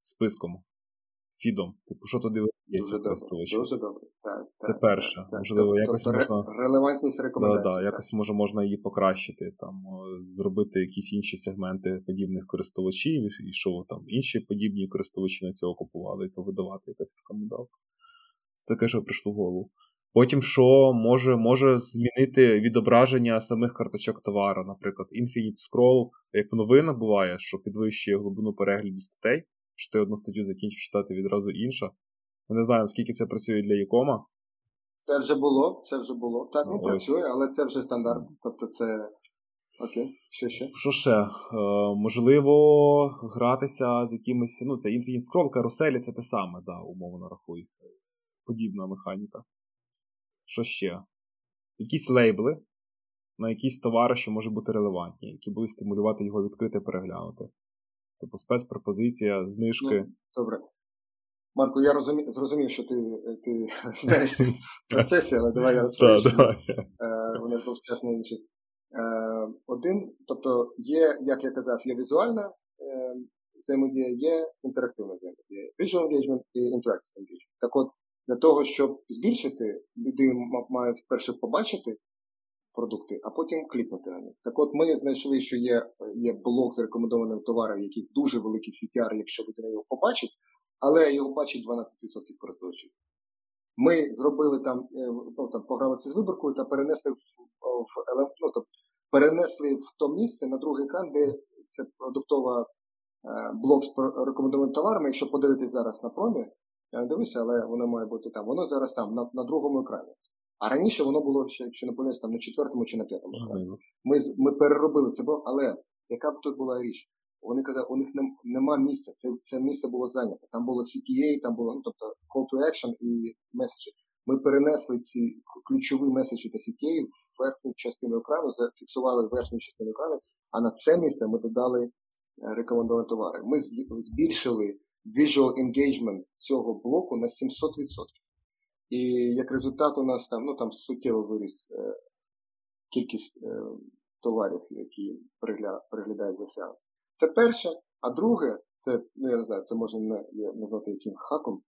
списком, фідом. Типу, що туди виходить користувачі. Дуже добре. Так, це перше. Так, можливо, так, якось можна... Релевантність рекомендацій. Да, якось можна її покращити, там, зробити якісь інші сегменти подібних користувачів, і що там інші подібні користувачі на цього купували, і то видавати якась рекомендалка. Це таке, що прийшло в голову. Потім, що може змінити відображення самих карточок товару, наприклад, Infinite Scroll, як в новинах буває, що підвищує глибину перегляду статей, що ти одну статтю закінчив читати відразу інша. Я не знаю, наскільки це працює для e-кома. Це вже було. Так, ну працює, але це вже стандарт. Тобто це... Окей, ще. Що ще? Можливо, гратися з якимись... Ну, це Infinite Scroll, каруселі, це те саме, да, умовно рахую. Подібна механіка. Що ще? Якісь лейбли на якісь товари, що можуть бути релевантні, які будуть стимулювати його відкрити, переглянути. Типу спецпропозиція, знижки. Ну, добре. Марко, я зрозумів, що ти знаєш ці процеси, але давай я розповім. Вони був час на інших. Один, тобто є, як я казав, є візуальна взаємодія, є інтерактивна взаємодія. Visual engagement і interactive engagement. Так от, для того, щоб збільшити, люди мають перше побачити продукти, а потім клікнути на них. Так от, ми знайшли, що є блок з рекомендованим товаром, який дуже великий CTR, якщо людина його побачить, але його бачить 12% користувачів. Ми зробили там, погралися з вибіркою та перенесли в то місце на другий екран, де це продуктова блок з рекомендованими товарами. Якщо подивитись зараз на промі, я не дивився, але воно має бути там. Воно зараз там, на другому екрані. А раніше воно було ще, якщо не помиляюсь, там на четвертому чи на п'ятому екрані. Ми переробили це, але яка б тут була річ? Вони казали, у них нема місця, це місце було зайнято. Там було CTA, там було, call to action і меседжі. Ми перенесли ці ключові меседжі та CTA в верхню частину екрану, зафіксували верхню частину екрану, а на це місце ми додали рекомендовані товари. Ми збільшили visual engagement цього блоку на 700%. І як результат у нас там суттєво виріс кількість товарів, які переглядають за сеанс. Це перше. А друге, це, я не знаю, це можна назвати яким хаком.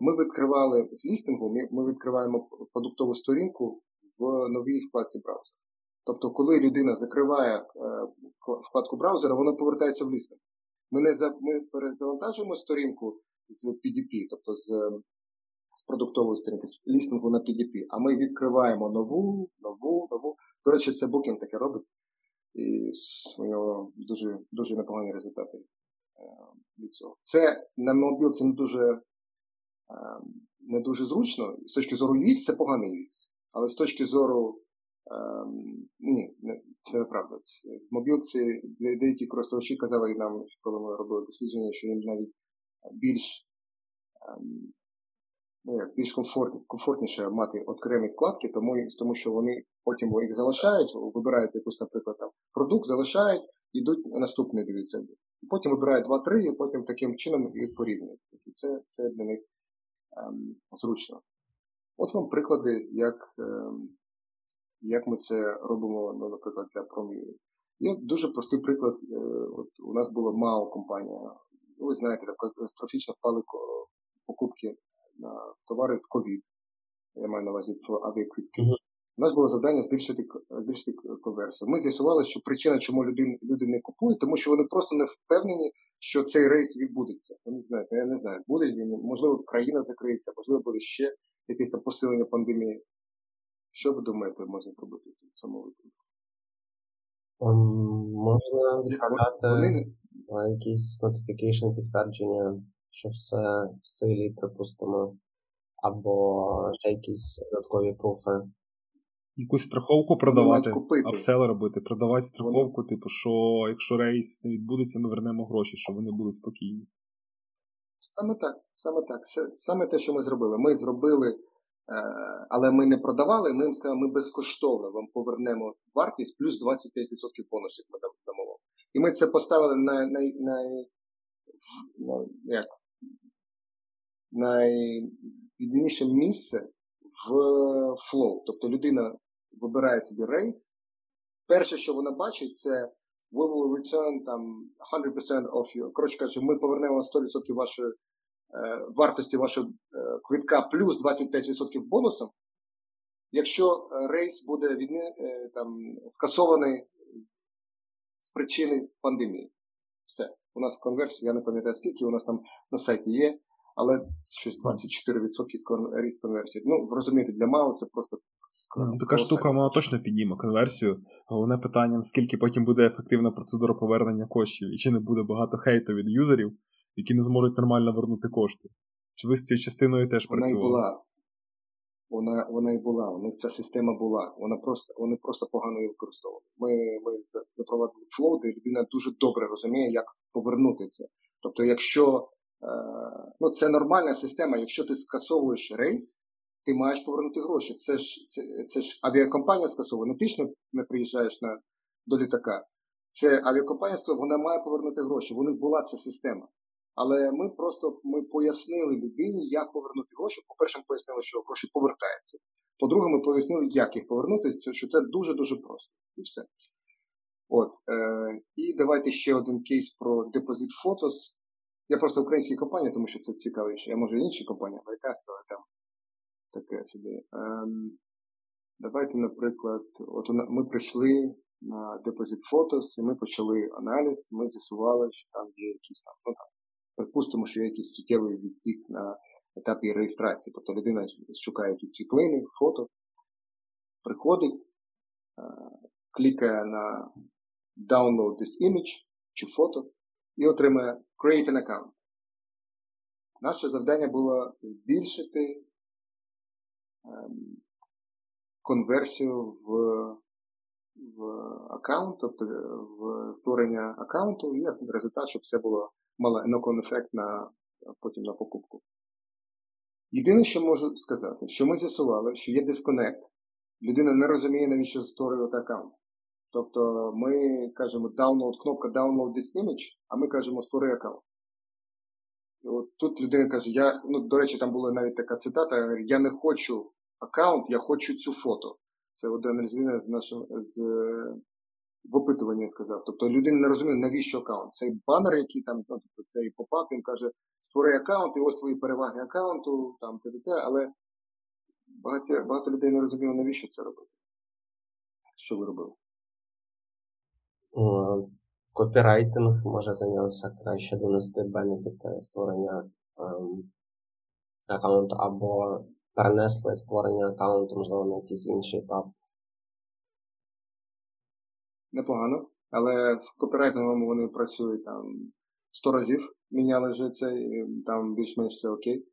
Ми відкривали з лістингу, ми відкриваємо продуктову сторінку в новій вкладці браузера. Тобто, коли людина закриває вкладку браузера, вона повертається в лістинг. Ми перезавантажуємо сторінку з PDP, тобто з продуктової сторінки, з лістингу на PDP, а ми відкриваємо нову. До речі, це Booking таке робить. І у нього дуже, дуже непогані результати від цього. Це на мобілці не дуже зручно. З точки зору UX це поганий UX. Але з точки зору... Ні, це неправда. В мобілці деякі користувачі казали нам, коли ми робили дослідження, що їм навіть більш комфортніше мати окремі вкладки, тому що вони потім їх залишають, вибирають якийсь, наприклад, продукт, залишають, йдуть наступний, дивіться. Потім вибирають 2-3, і потім таким чином їх порівнюють. Це для них зручно. От вам приклади, як ми це робимо, наприклад, для пром'ю. Є дуже простий приклад. От у нас була МАО-компанія. Ви знаєте, катастрофічно впали покупки на товари в COVID, я маю на увазі авіаквітки. У нас було завдання збільшити конверсію. Ми з'ясували, що причина, чому люди не купують, тому що вони просто не впевнені, що цей рейс відбудеться. Вони знають, я не знаю, буде він, можливо, країна закриється, можливо, буде ще якесь там посилення пандемії. Що ви думаєте, можна зробити в цьому випадку? Можна відправляти якісь notification підтвердження, що все в силі, припустимо, або ще якісь додаткові пруфи. Якусь страховку продавати, апсел робити, продавати страховку, що якщо рейс не відбудеться, ми вернемо гроші, щоб вони були спокійні. Саме так. Саме те, що ми зробили. Ми зробили, але ми не продавали, ми їм сказали, ми безкоштовно вам повернемо вартість, плюс 25% бонусів ми дамо вам. І ми це поставили найвідніше місце в флоу. Тобто людина вибирає собі рейс. Перше, що вона бачить, це we will return 100% of you. Коротше кажучи, ми повернемо 100% вашої вартості вашого квитка плюс 25% бонусом, якщо рейс буде скасований з причини пандемії. Все. У нас конверсія, я не пам'ятаю скільки, у нас там на сайті є, але щось 24% ріст конверсії. Розумієте, для МАО це просто... Така штука, МАО точно підніме конверсію. Головне питання, наскільки потім буде ефективна процедура повернення коштів, і чи не буде багато хейту від юзерів, які не зможуть нормально вернути кошти. Чи ви з цією частиною теж працювали? Вона і була. У них ця система була. Вони просто погано її використовували. Ми запровадили флоу, де людина дуже добре розуміє, як повернути це. Тобто, якщо... це нормальна система. Якщо ти скасовуєш рейс, ти маєш повернути гроші. Це ж авіакомпанія скасовує. Ти ж не приїжджаєш до літака. це авіакомпанія, вона має повернути гроші. У них була ця система. Але ми пояснили людині, як повернути гроші. По-перше, ми пояснили, що гроші повертаються. По-друге, ми пояснили, як їх повернути, що це дуже-дуже просто. І все. От. І давайте ще один кейс про Depositphotos. Я просто українські компанії, тому що це цікавіше. Я, може, інші компанії, американська, але там таке собі. Давайте, наприклад, от ми прийшли на Depositphotos, і ми почали аналіз, ми з'ясували, що там є якісь там, припустимо, що є якийсь суттєвий відтік на етапі реєстрації. Тобто людина шукає якісь світлини, фото, приходить, клікає на Download this image чи фото і отримає Create an account. Наше завдання було збільшити конверсію в аккаунт, тобто в створення аккаунту, і як результат, щоб це було мало knock-on-ефект потім на покупку. Єдине, що можу сказати, що ми з'ясували, що є дисконект. Людина не розуміє, навіщо створювати аккаунт. Тобто ми кажемо download, кнопка download this image, а ми кажемо створи аккаунт. І от тут людина каже, до речі, там була навіть така цитата, я не хочу аккаунт, я хочу цю фото. Це один людина в опитуванні сказав. Тобто людина не розуміє, навіщо аккаунт. Цей банер, який там, цей попап, він каже, створи аккаунт, і ось твої переваги аккаунту, там, але багато людей не розуміло, навіщо це робити. Що ви робили? Копірайтинг може зайнявся краще донести бенефіт створення аккаунту або перенесли створення аккаунту, можливо, на якийсь інший етап. Непогано, але з копірайтингом вони працюють там 100 разів, міняли вже це, і там більш-менш все окей.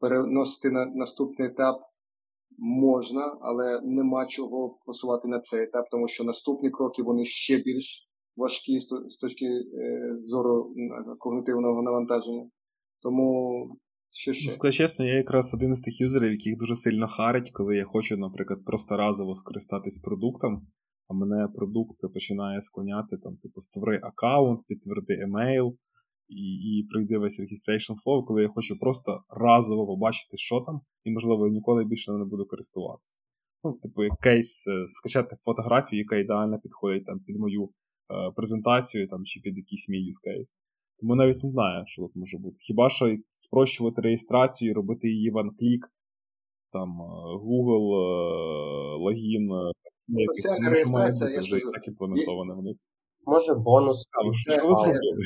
Переносити на наступний етап можна, але нема чого просувати на цей етап, тому що наступні кроки, вони ще більш важкі з точки зору когнитивного навантаження. Тому ще. Скажу чесно, я якраз один із тих юзерів, яких дуже сильно харить, коли я хочу, наприклад, просто разово скористатись продуктом, а мене продукт починає склоняти, там, створи аккаунт, підтверди емейл, і пройди весь registration flow, коли я хочу просто разово побачити, що там, і, можливо, ніколи більше не буду користуватися. Якийсь скачати фотографію, яка ідеально підходить там, під мою презентацію там, чи під якийсь мій use case. Тому навіть не знаю, що тут може бути. Хіба що спрощувати реєстрацію, робити її one-click, там, Google, логін. Соціальна реєстрація, я вже так імплементована в них. Може, бонус. Що ви зробили?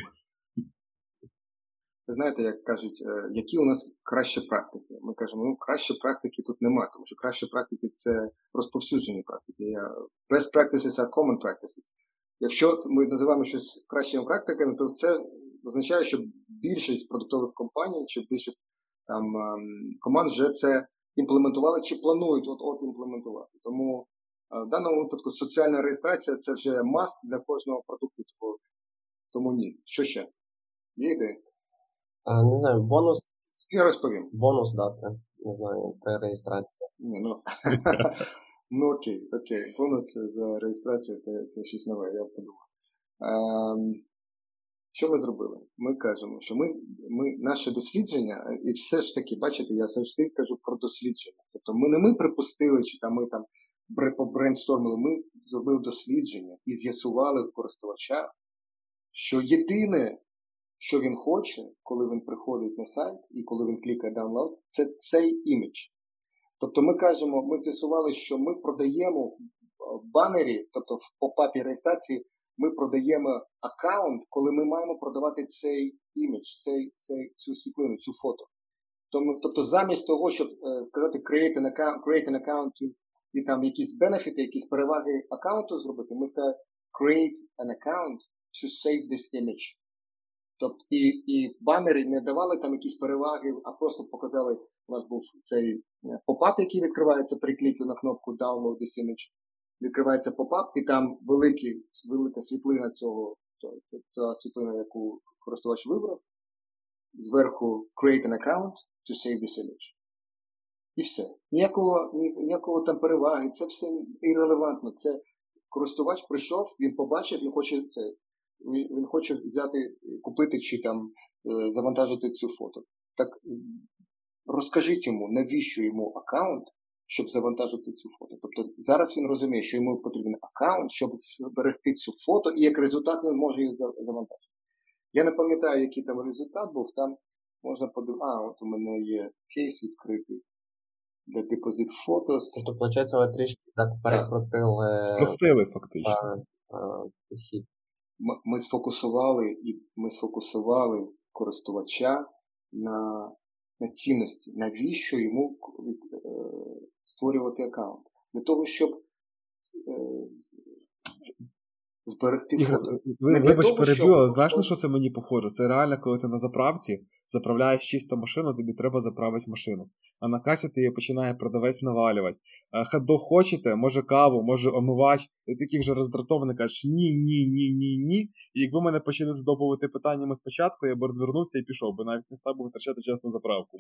Ви знаєте, як кажуть, які у нас кращі практики? Ми кажемо, кращі практики тут немає, тому що кращі практики – це розповсюджені практики. Best practices are common practices. Якщо ми називаємо щось кращими практиками, то це означає, що більшість продуктових компаній чи більшість там, команд вже це імплементували чи планують от-от імплементувати. Тому в даному випадку соціальна реєстрація – це вже must для кожного продукту. Тому ні. Що ще? Є ідеї? Не знаю, бонус. Я розповім. Бонус дати, не знаю, при реєстрації. Окей. Бонус за реєстрацію, це щось нове, я подумав. Що ми зробили? Ми кажемо, що наше дослідження, і все ж таки, бачите, я завжди кажу про дослідження. Тобто ми припустили, чи там ми там побрейнстормили, ми зробили дослідження і з'ясували у користувача, що єдине, що він хоче, коли він приходить на сайт і коли він клікає download, це цей імідж. Тобто ми кажемо, ми з'ясували, що ми продаємо в банері, тобто в попапі реєстрації, ми продаємо аккаунт, коли ми маємо продавати цей імідж, цю світлину, цю фото. Тобто замість того, щоб сказати create an account і там якісь бенефіти, якісь переваги аккаунту зробити, ми сказали create an account to save this image. Тобто і банери не давали там якісь переваги, а просто показали, у нас був цей попап, який відкривається при кліку на кнопку Download this image. Відкривається попап, і там велика світлина ця світлина, яку користувач вибрав. Зверху Create an account to save this image. І все. Ніякого там переваги, це все ірелевантно. Це користувач прийшов, він побачив, він хоче це, він хоче взяти, купити чи там завантажити цю фото. Так розкажіть йому, навіщо йому аккаунт, щоб завантажити цю фото. Тобто зараз він розуміє, що йому потрібен аккаунт, щоб зберегти цю фото, і як результат він може її завантажити. Я не пам'ятаю, який там результат був, там можна подивитися, от у мене є кейс відкритий для Depositphotos. Тобто, виходить, ви трішки так перекрутили... Спростили, фактично. Ми сфокусували користувача на цінності, навіщо йому створювати аккаунт. Для того, щоб зберегти... Вибач, перебив, але знаєш, на що це мені похоже? Це реально, коли ти на заправці заправляєш чисто машину, тобі треба заправити машину. А на касі ти її починає продавець навалювати. Хадо хочете, може каву, може омивач. Ти такий вже роздратований, кажеш ні. І якби мене почали задобувати питаннями спочатку, я б розвернувся і пішов, бо навіть не став би витрачати час на заправку.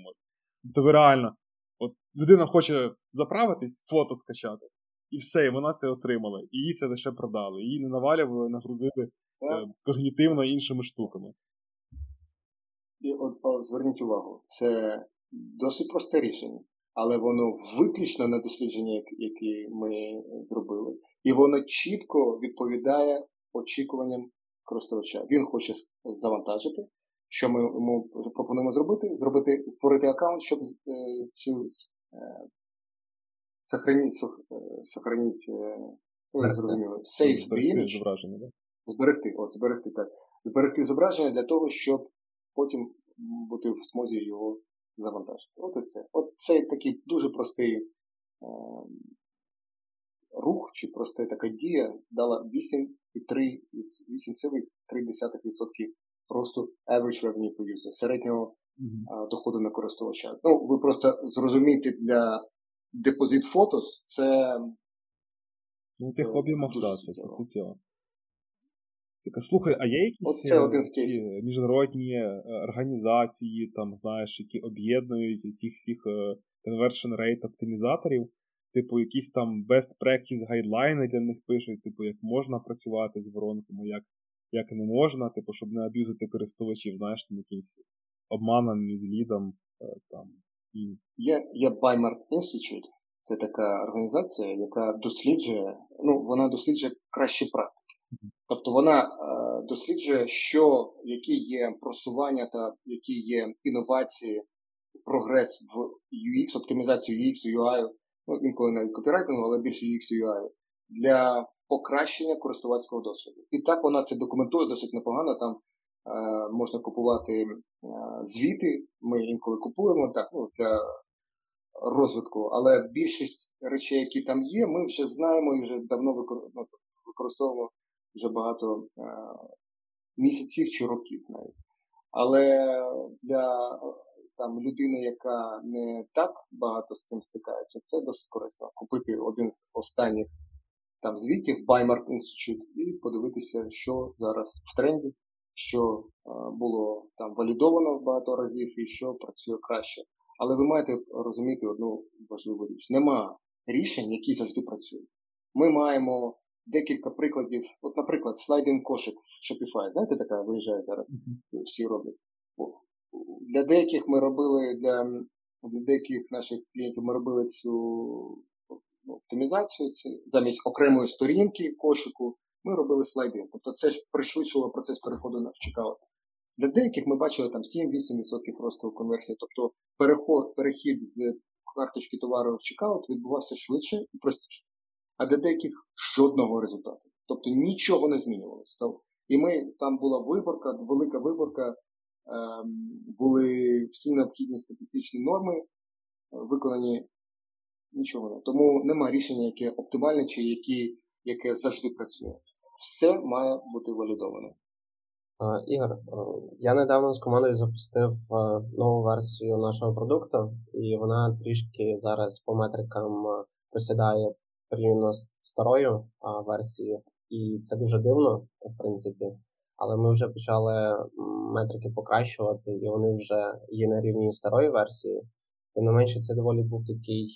Тобто ви реально, от людина хоче заправитись, фото скачати. І все, і вона це отримала. І їй це лише продали. Її не навалювали, нагрузили когнітивно іншими штуками. І от зверніть увагу, це досить просте рішення, але воно виключно на дослідження, які ми зробили, і воно чітко відповідає очікуванням користувача. Він хоче завантажити, що ми йому пропонуємо зробити, створити аккаунт, щоб цю save the image, зберегти зображення для того, щоб потім бути в змозі його завантажити. От і це. От це такий дуже простий рух, чи проста така дія дала 8,3% росту average revenue per user, середнього доходу на користувача. Ну, ви просто зрозумієте, для Depositphotos це... Ну, ти хобі махтаться, це суттєво. Так, слухай, а є якісь міжнародні організації, там, знаєш, які об'єднують цих всіх conversion rate оптимізаторів, типу якісь там best practice гайдлайни для них пишуть, типу як можна працювати з воронками, як не можна, типу, щоб не аб'юзити користувачів, знаєш, там якимось обманом із лідом, там. Є Baymard Institute, це така організація, яка досліджує кращі практики. Тобто вона досліджує, які є просування та які є інновації, прогрес в UX, оптимізацію UX, UI, інколи навіть копірайтингу, але більше UX, UI, для покращення користувацького досвіду. І так вона це документує досить непогано, там можна купувати звіти, ми інколи купуємо так, для розвитку, але більшість речей, які там є, ми вже знаємо і вже давно використовуємо вже багато місяців чи років навіть. Але для людини, яка не так багато з цим стикається, це досить корисно. Купити один з останніх звітів Baymard Institute і подивитися, що зараз в тренді, що було валідовано багато разів і що працює краще. Але ви маєте розуміти одну важливу річ. Нема рішень, які завжди працюють. Ми маємо декілька прикладів. От, наприклад, слайдинг кошик в Shopify, знаєте, така виїжджає зараз, всі роблять. Для деяких ми робили, для деяких наших клієнтів ми робили цю оптимізацію, замість окремої сторінки кошику ми робили слайдинг. Тобто це ж пришвидшило процес переходу на чекаут. Для деяких ми бачили 7-8% росту конверсії, тобто перехід з карточки товару в чекаут відбувався швидше і простіше. А для деяких жодного результату. Тобто нічого не змінювалося. І там була виборка, велика виборка, були всі необхідні статистичні норми виконані, нічого не. Тому нема рішення, яке оптимальне чи яке завжди працює. Все має бути валідовано. Ігор, я недавно з командою запустив нову версію нашого продукту, і вона трішки зараз по метрикам посідає порівняно з старою версією, і це дуже дивно, в принципі, але ми вже почали метрики покращувати, і вони вже є на рівні старої версії. Тим не менше, це доволі був такий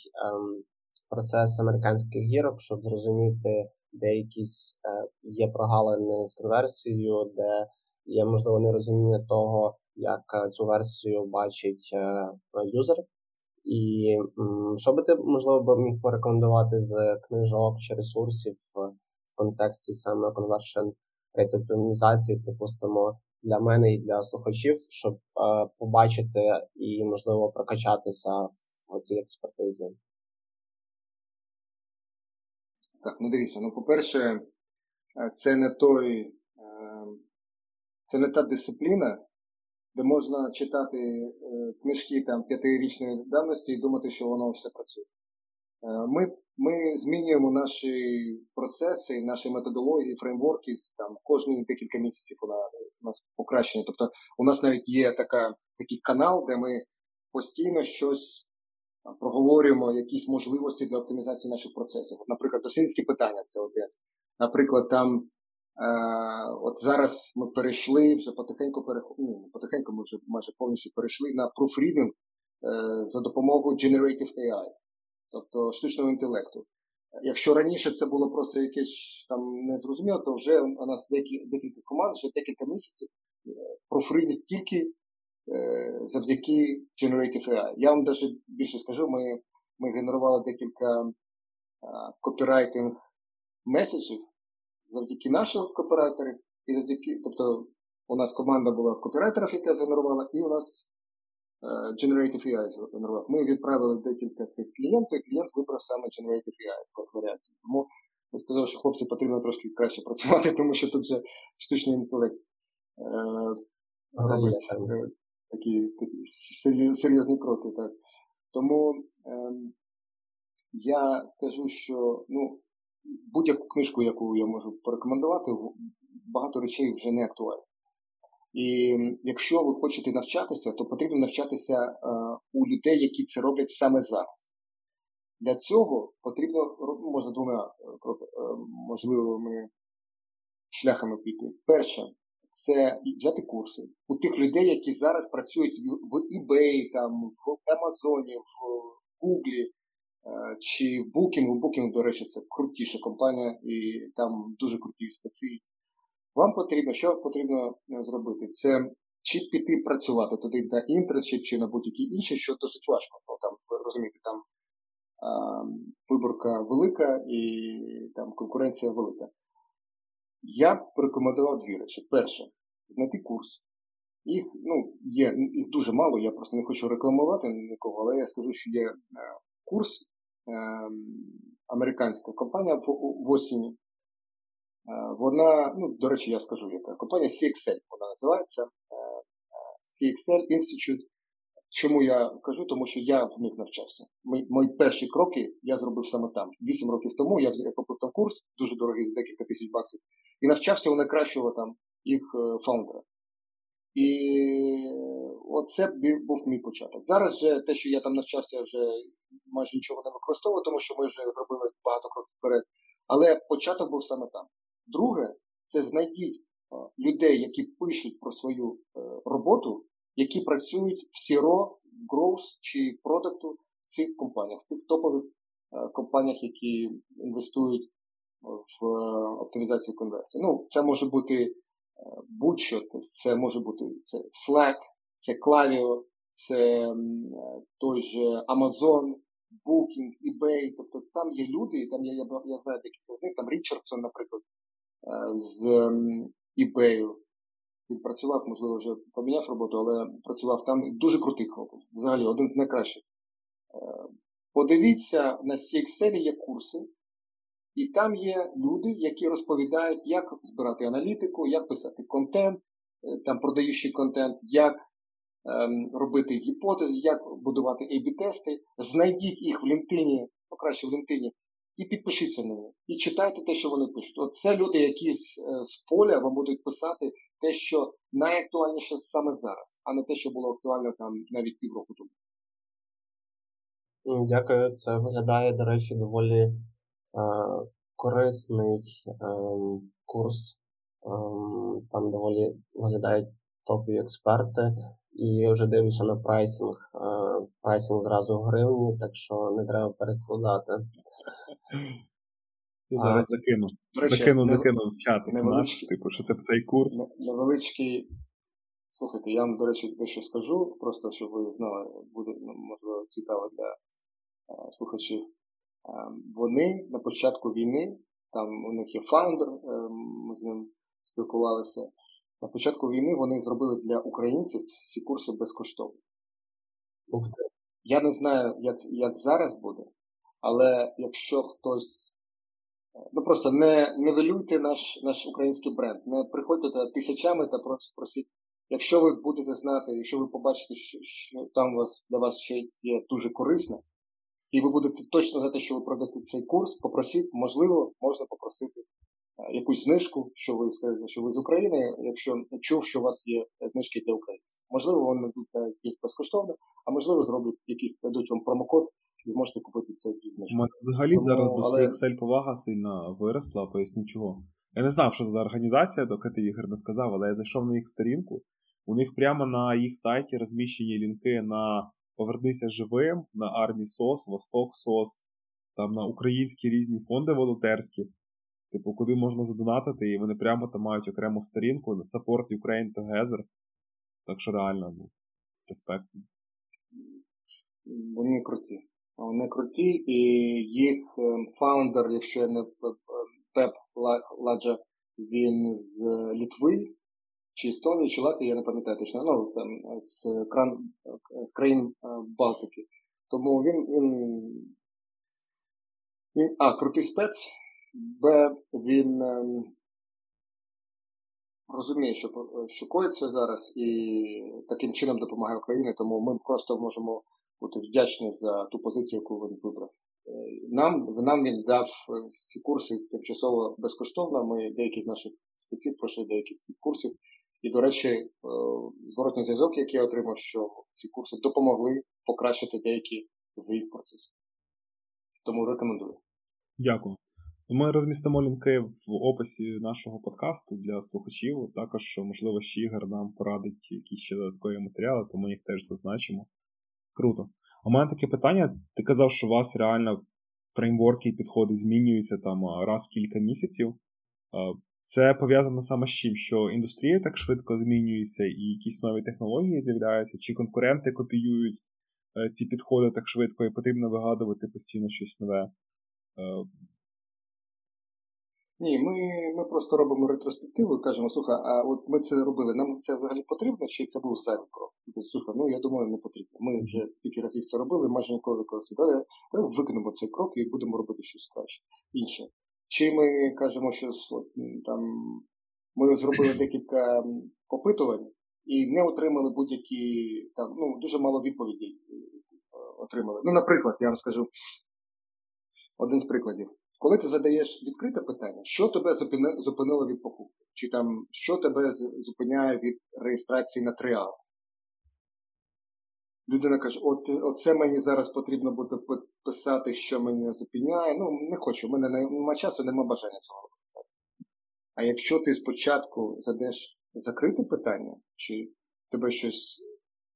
процес американських гірок, щоб зрозуміти, де якісь є прогалини з конверсією, де є, можливо, нерозуміння того, як цю версію бачить юзер. І що би ти, можливо, міг порекомендувати з книжок чи ресурсів в контексті саме Conversion Rate оптимізації, припустимо, для мене і для слухачів, щоб побачити і, можливо, прокачатися в цій експертизі? Так, ну дивіться, по-перше, це не та дисципліна, де можна читати книжки там 5-річної давності і думати, що воно все працює. Ми змінюємо наші процеси, наші методології, фреймворки там кожні декілька місяців у нас покращення. Тобто у нас навіть є такий канал, де ми постійно щось проговорюємо, якісь можливості для оптимізації наших процесів. От, наприклад, дослідницькі питання – це одне. Наприклад, там от зараз ми перейшли, вже потихеньку ми вже майже повністю перейшли на proofreading за допомогою Generative AI, тобто штучного інтелекту. Якщо раніше це було просто якесь там незрозуміло, то вже у нас декілька команд, вже декілька місяців proofreading тільки завдяки Generative AI. Я вам навіть більше скажу, ми генерували декілька копірайтинг меседжів завдяки нашим копірайтерам, і завдяки, тобто у нас команда була копірайтерів, яка згенерувала, і у нас Generative AI згенерував. Ми відправили декілька цих клієнтів, і клієнт вибрав саме Generative AI варіацію. Тому я сказав, що хлопці потрібно трошки краще працювати, тому що тут вже штучний інтелект робить такі серйозні кроки. Так. Тому я скажу, що будь-яку книжку, яку я можу порекомендувати, багато речей вже не актуальні. І якщо ви хочете навчатися, то потрібно навчатися у людей, які це роблять саме зараз. Для цього потрібно, можна двома можливими шляхами піти. Перше, це взяти курси у тих людей, які зараз працюють в eBay, там, в Amazon, в Google, чи в Booking. У Booking, до речі, це крутіша компанія, і там дуже круті спеці. Вам потрібно, що потрібно зробити? Це чи піти працювати туди на інтерншіп, чи на будь-які інші, що досить важко. Ну, там, ви розумієте, там виборка велика і там конкуренція велика. Я б порекомендував дві речі. Перше, знайти курс. Їх, є, їх дуже мало, я просто не хочу рекламувати нікого, але я скажу, що є курс, американська компанія в осінні. Вона, до речі, я скажу, яка компанія, CXL вона називається, CXL Institute. Чому я кажу? Тому що я в них навчався. Мої перші кроки я зробив саме там. 8 років тому я купив там курс, дуже дорогий, декілька тисяч баксів, і навчався у найкращого там їх фаундера. І оце був мій початок. Зараз же те, що я там навчався, вже майже нічого не використовував, тому що ми вже зробили багато кроків вперед. Але початок був саме там. Друге, це знайдіть людей, які пишуть про свою роботу, які працюють в CRO, Growth чи продукту цих компаній, в тих топових компаніях, які інвестують в оптимізацію конверсії. Це може бути будь-що, це може бути це Slack, це Klaviyo, це той же Amazon, Booking, eBay. Тобто там є люди, і там я знаю декілька з них, там Річардсон, наприклад, з eBay. Він працював, можливо, вже поміняв роботу, але працював там дуже крутий хлопець. Взагалі, один з найкращих. Подивіться, на CXL є курси, і там є люди, які розповідають, як збирати аналітику, як писати контент, там продаючий контент, як робити гіпотези, як будувати A/B-тести. Знайдіть їх в LinkedIn, краще в LinkedIn, і підпишіться на них. І читайте те, що вони пишуть. От це люди, які з поля вам будуть писати те, що найактуальніше саме зараз, а не те, що було актуально там навіть півроку тому. Дякую. Це виглядає, до речі, доволі корисний курс. Там доволі виглядають топові експерти. І я вже дивлюся на прайсинг. Прайсинг зразу в гривні, так що не треба перекладати. Я зараз закину. Речі, закину в чат наш, типу, що це цей курс. Невеличкий. Слухайте, я вам, до речі, дещо скажу, просто щоб ви знали, буде, можливо, цікаво для слухачів. Вони на початку війни, там у них є фаундер, ми з ним спілкувалися. На початку війни вони зробили для українців ці курси безкоштовно. Я не знаю, як зараз буде, але якщо хтось... Ну просто не нівелюйте наш український бренд, не приходьте тисячами та просто просіть. Якщо ви будете знати, якщо ви побачите, що там для вас щось є дуже корисне, і ви будете точно знати, що ви продаєте цей курс, попросіть, можливо, можна попросити якусь знижку, що ви скажете, що ви з України, якщо чув, що у вас є знижки для українців. Можливо, вони будуть якісь безкоштовні, а можливо, зроблять якісь, дадуть вам промокод, і можете купити це зі знижкою. У мене взагалі зараз до CXL повага сильно виросла, поясню чого. Я не знав, що за організація, доки ти, Ігор, не сказав, але я зайшов на їх сторінку. У них прямо на їх сайті розміщені лінки на «Повернися живим», на «Армі СОС», «Восток СОС», там на українські різні фонди волонтерські, типу, куди можна задонатити, і вони прямо там мають окрему сторінку на «Support Ukraine Together». Так що реально, ну, респект. Вони круті. Вони круті, і їх фаундер, якщо я не... Пеп Ладжа, він з Литви, чи Естонії, чи Латвії, я не пам'ятаю точно, ну, там, з країн Балтики. Тому він крутий спец, б, він розуміє, що коїться зараз, і таким чином допомагає Україні, тому ми просто можемо бути вдячні за ту позицію, яку він вибрав. Нам він дав ці курси тимчасово безкоштовно, ми деякі з наших спеців пройшли деякі з цих курсів. І, до речі, зворотний зв'язок, який я отримав, що ці курси допомогли покращити деякі з їх процесів. Тому рекомендую. Дякую. Ми розмістимо лінки в описі нашого подкасту для слухачів. Також, можливо, ще Ігор нам порадить якісь ще додаткові матеріали, тому їх теж зазначимо. Круто. У мене таке питання, ти казав, що у вас реально фреймворки і підходи змінюються там раз в кілька місяців. Це пов'язано саме з чим? Що індустрія так швидко змінюється і якісь нові технології з'являються? Чи конкуренти копіюють ці підходи так швидко і потрібно вигадувати постійно щось нове? Ні, ми просто робимо ретроспективу і кажемо, слухай, а от ми це робили, нам це взагалі потрібно, чи це був зайвий крок? Слухай, я думаю, не потрібно. Ми вже стільки разів це робили, майже ніколи використовували. Давай викинемо цей крок і будемо робити щось краще. Інше. Чи ми кажемо, що там ми зробили декілька опитувань і не отримали будь-які, там, дуже мало відповідей отримали. Наприклад, я вам скажу один з прикладів. Коли ти задаєш відкрите питання, що тебе зупинило від покупки? Чи там, що тебе зупиняє від реєстрації на триал? Людина каже, це мені зараз потрібно буде писати, що мене зупиняє. Не хочу, в мене немає часу, немає бажання цього. А якщо ти спочатку задаєш закрите питання, чи тебе щось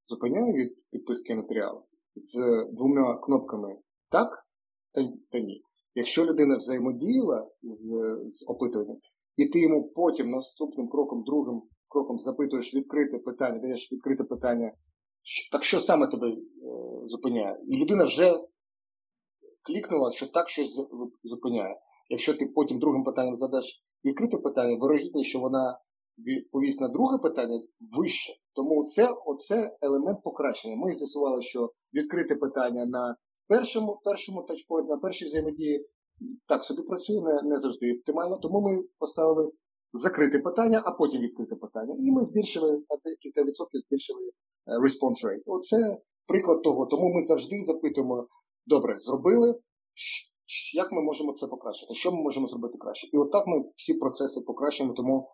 зупиняє від підписки на триал, з двома кнопками «так» та «ні». Якщо людина взаємодіяла з опитуванням, і ти йому потім наступним кроком, другим кроком запитуєш відкрите питання, даєш відкрите питання, так що саме тебе зупиняє? І людина вже клікнула, що так щось зупиняє. Якщо ти потім другим питанням задаш відкрите питання, вирогідніше, що вона відповість на друге питання вище. Тому це елемент покращення. Ми з'ясували, що відкрите питання на першому тачпойнті, на першій взаємодії так собі працює, не завжди оптимально, тому ми поставили закрите питання, а потім відкрите питання. І ми збільшили, на кілька відсотків збільшили response rate. Оце приклад того. Тому ми завжди запитуємо, добре, зробили, як ми можемо це покращити, що ми можемо зробити краще. І отак ми всі процеси покращуємо, тому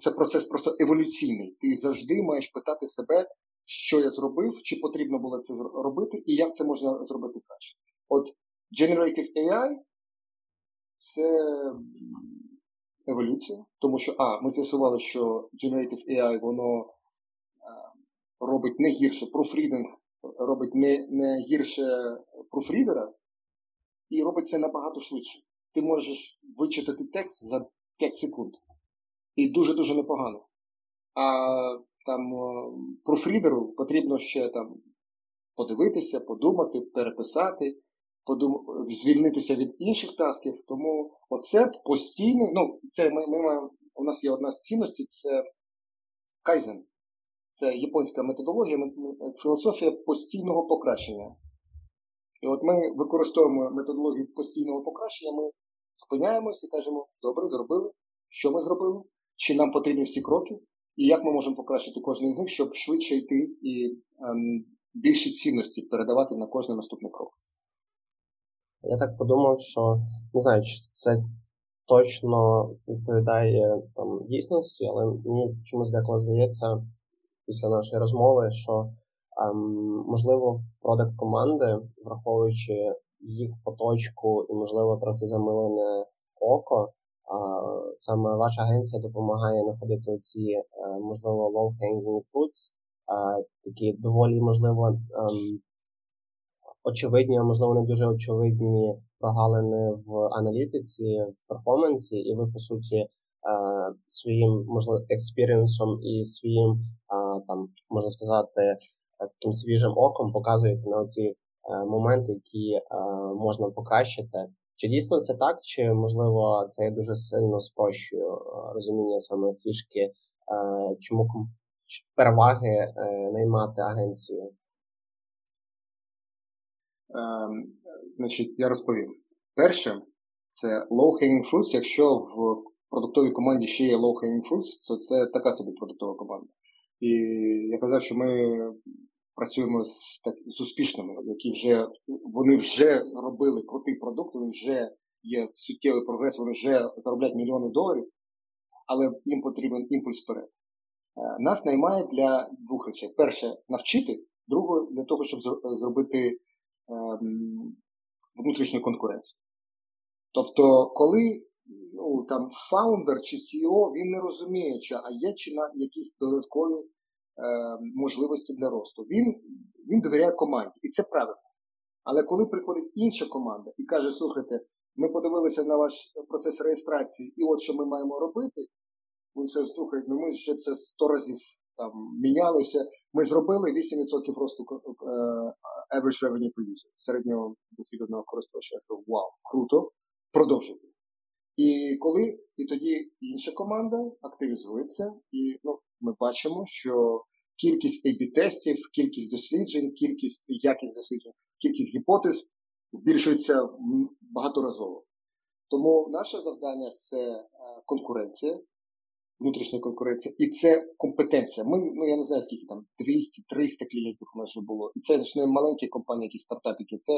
це процес просто еволюційний. Ти завжди маєш питати себе, що я зробив, чи потрібно було це робити, і як це можна зробити краще. От Generative AI – це еволюція, тому що, ми з'ясували, що Generative AI, воно робить не гірше, профрідинг робить не гірше профрідера, і робить це набагато швидше. Ти можеш вичитати текст за 5 секунд. І дуже-дуже непогано. А там профрідеру потрібно ще там подивитися, подумати, переписати, звільнитися від інших тасків. Тому оце постійно, це ми маємо, у нас є одна з цінностей, це кайзен. Це японська методологія, філософія постійного покращення. І от ми використовуємо методологію постійного покращення, ми зупиняємося і кажемо, добре, зробили, що ми зробили, чи нам потрібні всі кроки, і як ми можемо покращити кожен з них, щоб швидше йти і більше цінності передавати на кожний наступний крок. Я так подумав, що, не знаю, чи це точно відповідає там дійсності, але мені чомусь деколи здається після нашої розмови, що можливо, в продакт-команди, враховуючи їх поточку і, можливо, трохи замилене око, саме ваша агенція допомагає знаходити ці, можливо, low-hanging fruits, такі доволі, можливо, очевидні, а можливо, не дуже очевидні прогалини в аналітиці, в перформансі, і ви, по суті, своїм, можливо, експірієнсом і своїм, там, можна сказати, таким свіжим оком показуєте на оці моменти, які можна покращити. Чи дійсно це так, чи, можливо, це я дуже сильно спрощую розуміння саме фішки, чому переваги наймати агенцію? Значить, я розповім. Перше, це low-hanging fruits. Якщо в продуктовій команді ще є low-hanging fruits, то це така собі продуктова команда. І я казав, що ми працюємо з успішними, вони вже робили крутий продукт, вони вже є суттєвий прогрес, вони вже заробляють мільйони доларів, але їм потрібен імпульс вперед. Нас наймає для двох речей. Перше, навчити, друге, для того, щоб зробити внутрішню конкуренцію. Тобто, коли там фаундер чи CEO, він не розуміє, чи є чи на якісь додаткові можливості для росту. Він довіряє команді, і це правильно. Але коли приходить інша команда і каже, слухайте, ми подивилися на ваш процес реєстрації, і от що ми маємо робити, ви все слухаєте, ми вже це 100 разів там мінялися, ми зробили 8% росту average revenue per user, середнього дохідного користувача. Вау, круто, продовжуйте. І тоді інша команда активізується, і ми бачимо, що кількість A/B-тестів, кількість досліджень, якість досліджень, кількість гіпотез збільшується багаторазово. Тому наше завдання – це конкуренція, внутрішня конкуренція, і це компетенція. Ми, я не знаю, скільки там, 200-300 клієнтів у нас вже було. І це ж не маленькі компанії, якісь стартапики, це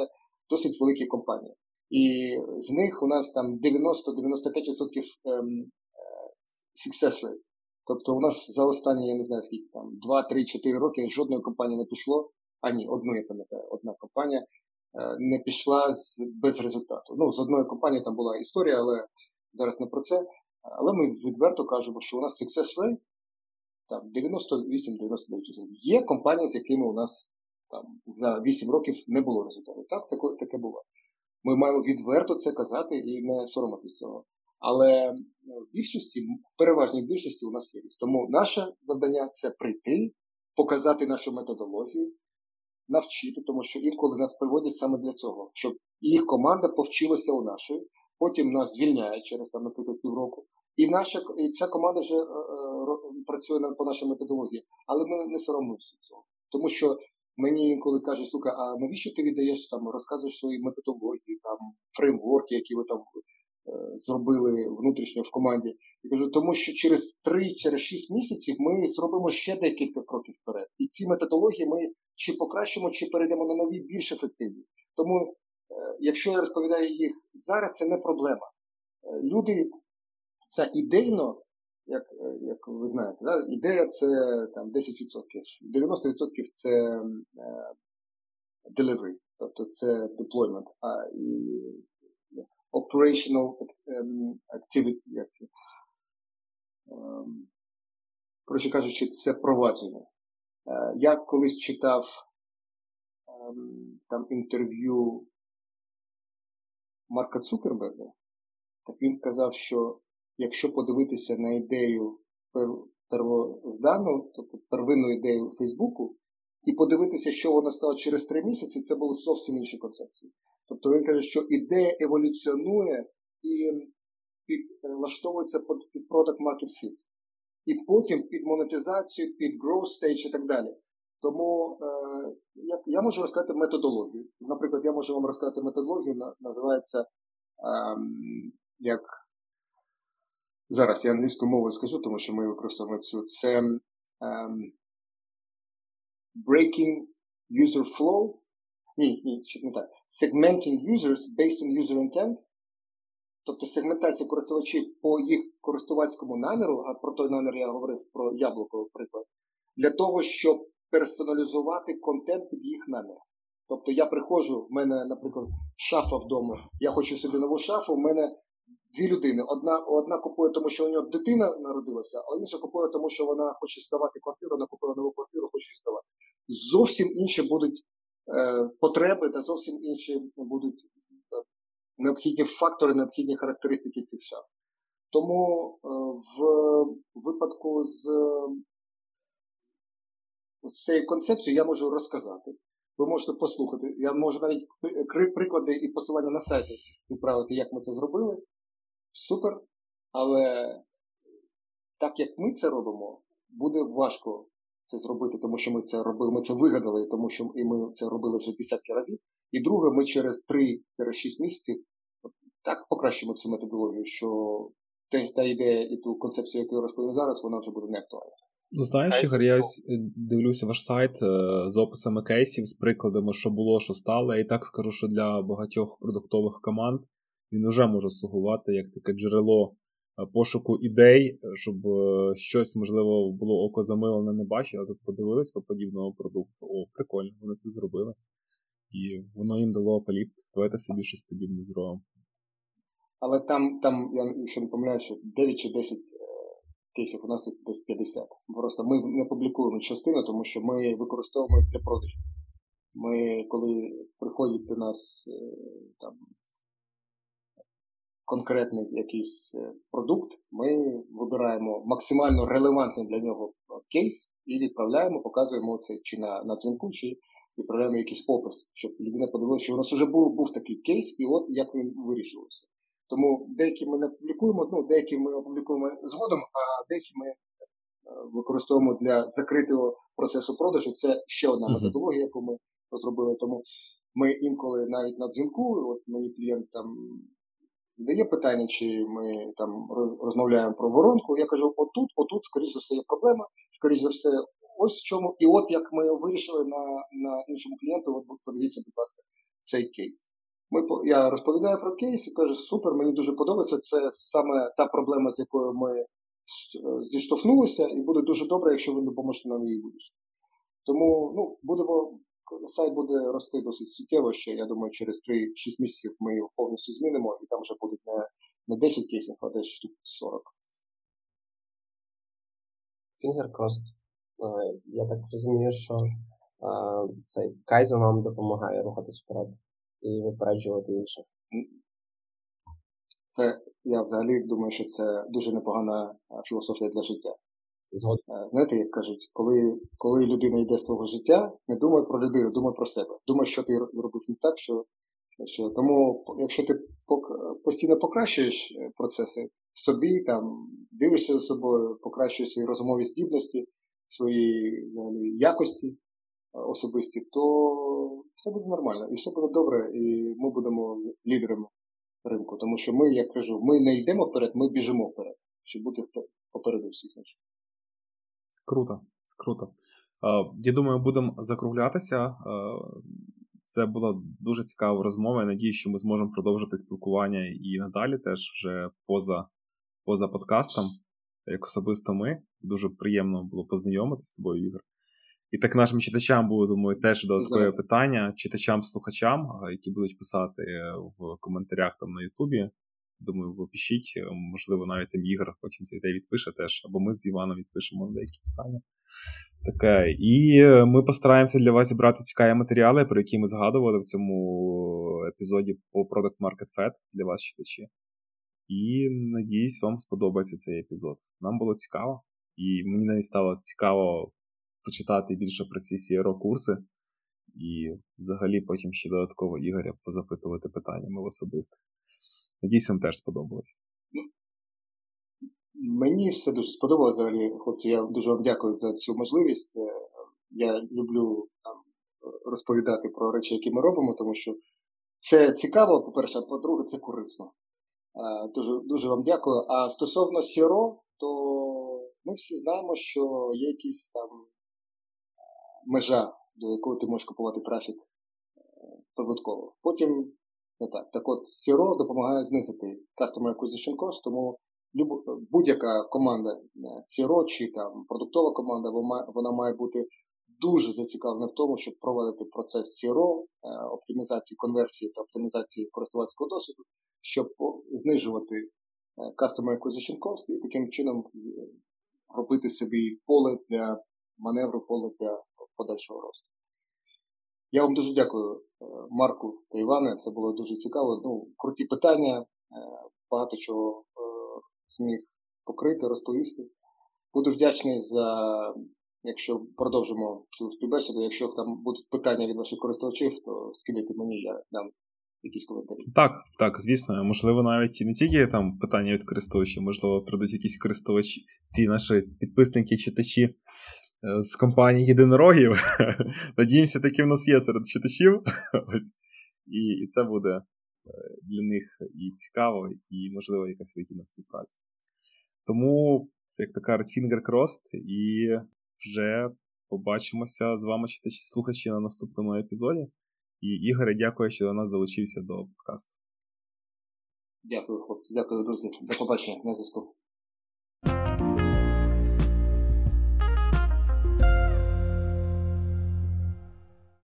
досить великі компанії. І з них у нас там 90-95% success rate. Тобто у нас за останні, я не знаю, скільки там, 2-3-4 роки жодної компанії не пішло, одну, я пам'ятаю, одна компанія не пішла без результату. З одної компанії там була історія, але зараз не про це. Але ми відверто кажемо, що у нас success rate там 98-99%. Є компанії, з якими у нас там за 8 років не було результату. Таке буває. Ми маємо відверто це казати і не соромитися цього. Але в переважній більшості у нас є. Тому наше завдання – це прийти, показати нашу методологію, навчити, тому що інколи нас приводять саме для цього, щоб їх команда повчилася у нашої, потім нас звільняють через, наприклад, півроку. І ця команда вже працює по нашій методології. Але ми не соромимося цього, тому що мені інколи кажуть, слухай, а навіщо ти віддаєш, розказуєш свої методології, фреймворки, які ви зробили внутрішньо в команді. Я кажу, тому що через 3-6 місяців ми зробимо ще декілька кроків вперед. І ці методології ми чи покращимо, чи перейдемо на нові, більш ефективні. Тому, якщо я розповідаю їх зараз, це не проблема. Люди, це ідейно, як ви знаєте, ідея – це там 10%, 90% – це delivery, тобто це deployment, і operational activity, коротше кажучи, це провадження. Я колись читав інтерв'ю Марка Цукерберга, так він казав, що якщо подивитися на ідею первоздану, тобто первинну ідею Фейсбуку, і подивитися, що вона стала через 3 місяці, це були зовсім інші концепції. Тобто він каже, що ідея еволюціонує і підлаштовується під Product Market Fit. І потім під монетизацію, під Growth Stage і так далі. Тому я можу розказати методологію. Наприклад, я можу вам розказати методологію, називається, як... Зараз я англійською мовою скажу, тому що ми використовуємо цю. Це Breaking User Flow. Ні, щось не так. Segmenting Users Based on User Intent. Тобто сегментація користувачів по їх користувацькому наміру, а про той намір я говорив, про яблуко, приклад, для того, щоб персоналізувати контент під їх намір. Тобто я приходжу, в мене, наприклад, шафа вдома, я хочу собі нову шафу, в мене 2 людини. Одна купує тому, що у нього дитина народилася, а інша купує тому, що вона хоче здавати квартиру, вона купила нову квартиру, хоче здавати. Зовсім інші будуть потреби та зовсім інші будуть необхідні фактори, необхідні характеристики цих шаф. Тому в випадку з цією концепцією я можу розказати. Ви можете послухати. Я можу навіть приклади і посилання на сайті відправити, як ми це зробили. Супер. Але так, як ми це робимо, буде важко це зробити, тому що ми це робили, ми це вигадали, тому що і ми це робили вже десятки разів. І друге, ми через 3-6 місяців так покращимо цю методологію, що та ідея і ту концепцію, яку я розповім зараз, вона вже буде не актуальна. Ну, знаєш, Ігор, я дивлюся ваш сайт з описами кейсів, з прикладами, що було, що стало. Я і так скажу, що для багатьох продуктових команд він вже може слугувати як таке джерело пошуку ідей, щоб щось, можливо, було око замилене, не бачили, а тут подивились по подібного продукту. О, прикольно, вони це зробили. І воно їм дало поліпт, давайте собі щось подібне зробимо. Але там я ще не помиляю, що 9 чи 10 кейсів, у нас їх десь 50. Просто ми не публікуємо частину, тому що ми використовуємо для продажів. Ми, коли приходять до нас там конкретний якийсь продукт, ми вибираємо максимально релевантний для нього кейс і відправляємо, показуємо це чи на дзвінку, чи відправляємо якийсь опис, щоб людина подивилася, що у нас вже був такий кейс, і от як він вирішувався. Тому деякі ми не публікуємо, деякі ми опублікуємо згодом, а деякі ми використовуємо для закритого процесу продажу. Це ще одна методологія, яку ми розробили. Тому ми інколи навіть на дзвінку, от мені клієнт там задає питання, чи ми там розмовляємо про воронку, я кажу, отут, скоріш за все, є проблема, скоріш за все, ось в чому. І от як ми вирішили на іншому клієнту, от подивіться, будь ласка, цей кейс. Я розповідаю про кейс і кажу, супер, мені дуже подобається, це саме та проблема, з якою ми зіштовхнулися, і буде дуже добре, якщо ви допоможете нам її вирішити. Тому, будемо, сайт буде рости досить суттєво ще, я думаю, через 3-6 місяців ми його повністю змінимо, і там вже буде не 10 кейсів, а десь штук 40. Finger crossed. Я так розумію, що цей кайзен вам допомагає рухатись вперед і випереджувати інших. Це, я взагалі думаю, що це дуже непогана філософія для життя. Згодом. Знаєте, як кажуть, коли людина йде з твого життя, не думай про людину, думай про себе. Думай, що ти зробив не так, що... Тому, якщо ти постійно покращуєш процеси в собі, там, дивишся за собою, покращуєш свої розумові здібності, свої якості особисті, то все буде нормально, і все буде добре, і ми будемо лідерами ринку. Тому що ми, як кажу, ми не йдемо вперед, ми біжимо вперед, щоб бути попереду всіх інших. Круто. Я думаю, будемо закруглятися. Це була дуже цікава розмова. Я надію, що ми зможемо продовжити спілкування і надалі, теж вже поза подкастом. Як особисто ми. Дуже приємно було познайомитися з тобою, Ігор. І так нашим читачам було, думаю, теж додаткове питання. Читачам-слухачам, які будуть писати в коментарях там на Ютубі. Думаю, ви пишіть. Можливо, навіть Ігор потім цей день відпише теж. Або ми з Іваном відпишемо деякі питання. Таке. І ми постараємося для вас зібрати цікаві матеріали, про які ми згадували в цьому епізоді по Product Market Fit для вас, читачі. І, надіюсь, вам сподобається цей епізод. Нам було цікаво. І мені навіть стало цікаво почитати більше про ці CRO-курси. І взагалі потім ще додатково Ігоря позапитувати питаннями в особистих. Надіюсь, вам теж сподобалось. Мені все дуже сподобалося, взагалі, хлопці, я дуже вам дякую за цю можливість. Я люблю там розповідати про речі, які ми робимо, тому що це цікаво, по-перше, а по-друге, це корисно. Дуже, дуже вам дякую. А стосовно CRO, то ми всі знаємо, що є якісь там межа, до якої ти можеш купувати трафік прибутково. Потім не так. Так от, CRO допомагає знизити Customer Acquisition Cost, тому будь-яка команда CRO чи там продуктова команда, вона має бути дуже зацікавлена в тому, щоб проводити процес CRO, оптимізації конверсії та оптимізації користувацького досвіду, щоб знижувати Customer Acquisition Cost і таким чином робити собі поле для маневру, поле для подальшого росту. Я вам дуже дякую, Марку та Іване, це було дуже цікаво. Ну, круті питання, багато чого зміг покрити, розповісти. Буду вдячний за, якщо продовжимо цю співбесіду, якщо там будуть питання від ваших користувачів, то скидайте мені, я дам якісь коментарі. Так, звісно. Можливо, навіть не тільки там питання від користувачів, можливо, прийдуть якісь користувачі, ці наші підписники, читачі з компанії єдинорогів. Надіємося, таки в нас є серед читачів. Ось. І це буде для них і цікаво, і, можливо, якась вигідна співпраця. Тому, як то кажуть, finger crossed, і вже побачимося з вами, читачі-слухачі, на наступному епізоді. І, Ігоре, дякую, що до нас долучився до подкасту. Дякую, хлопці. Дякую, друзі. До побачення. На зв'язку.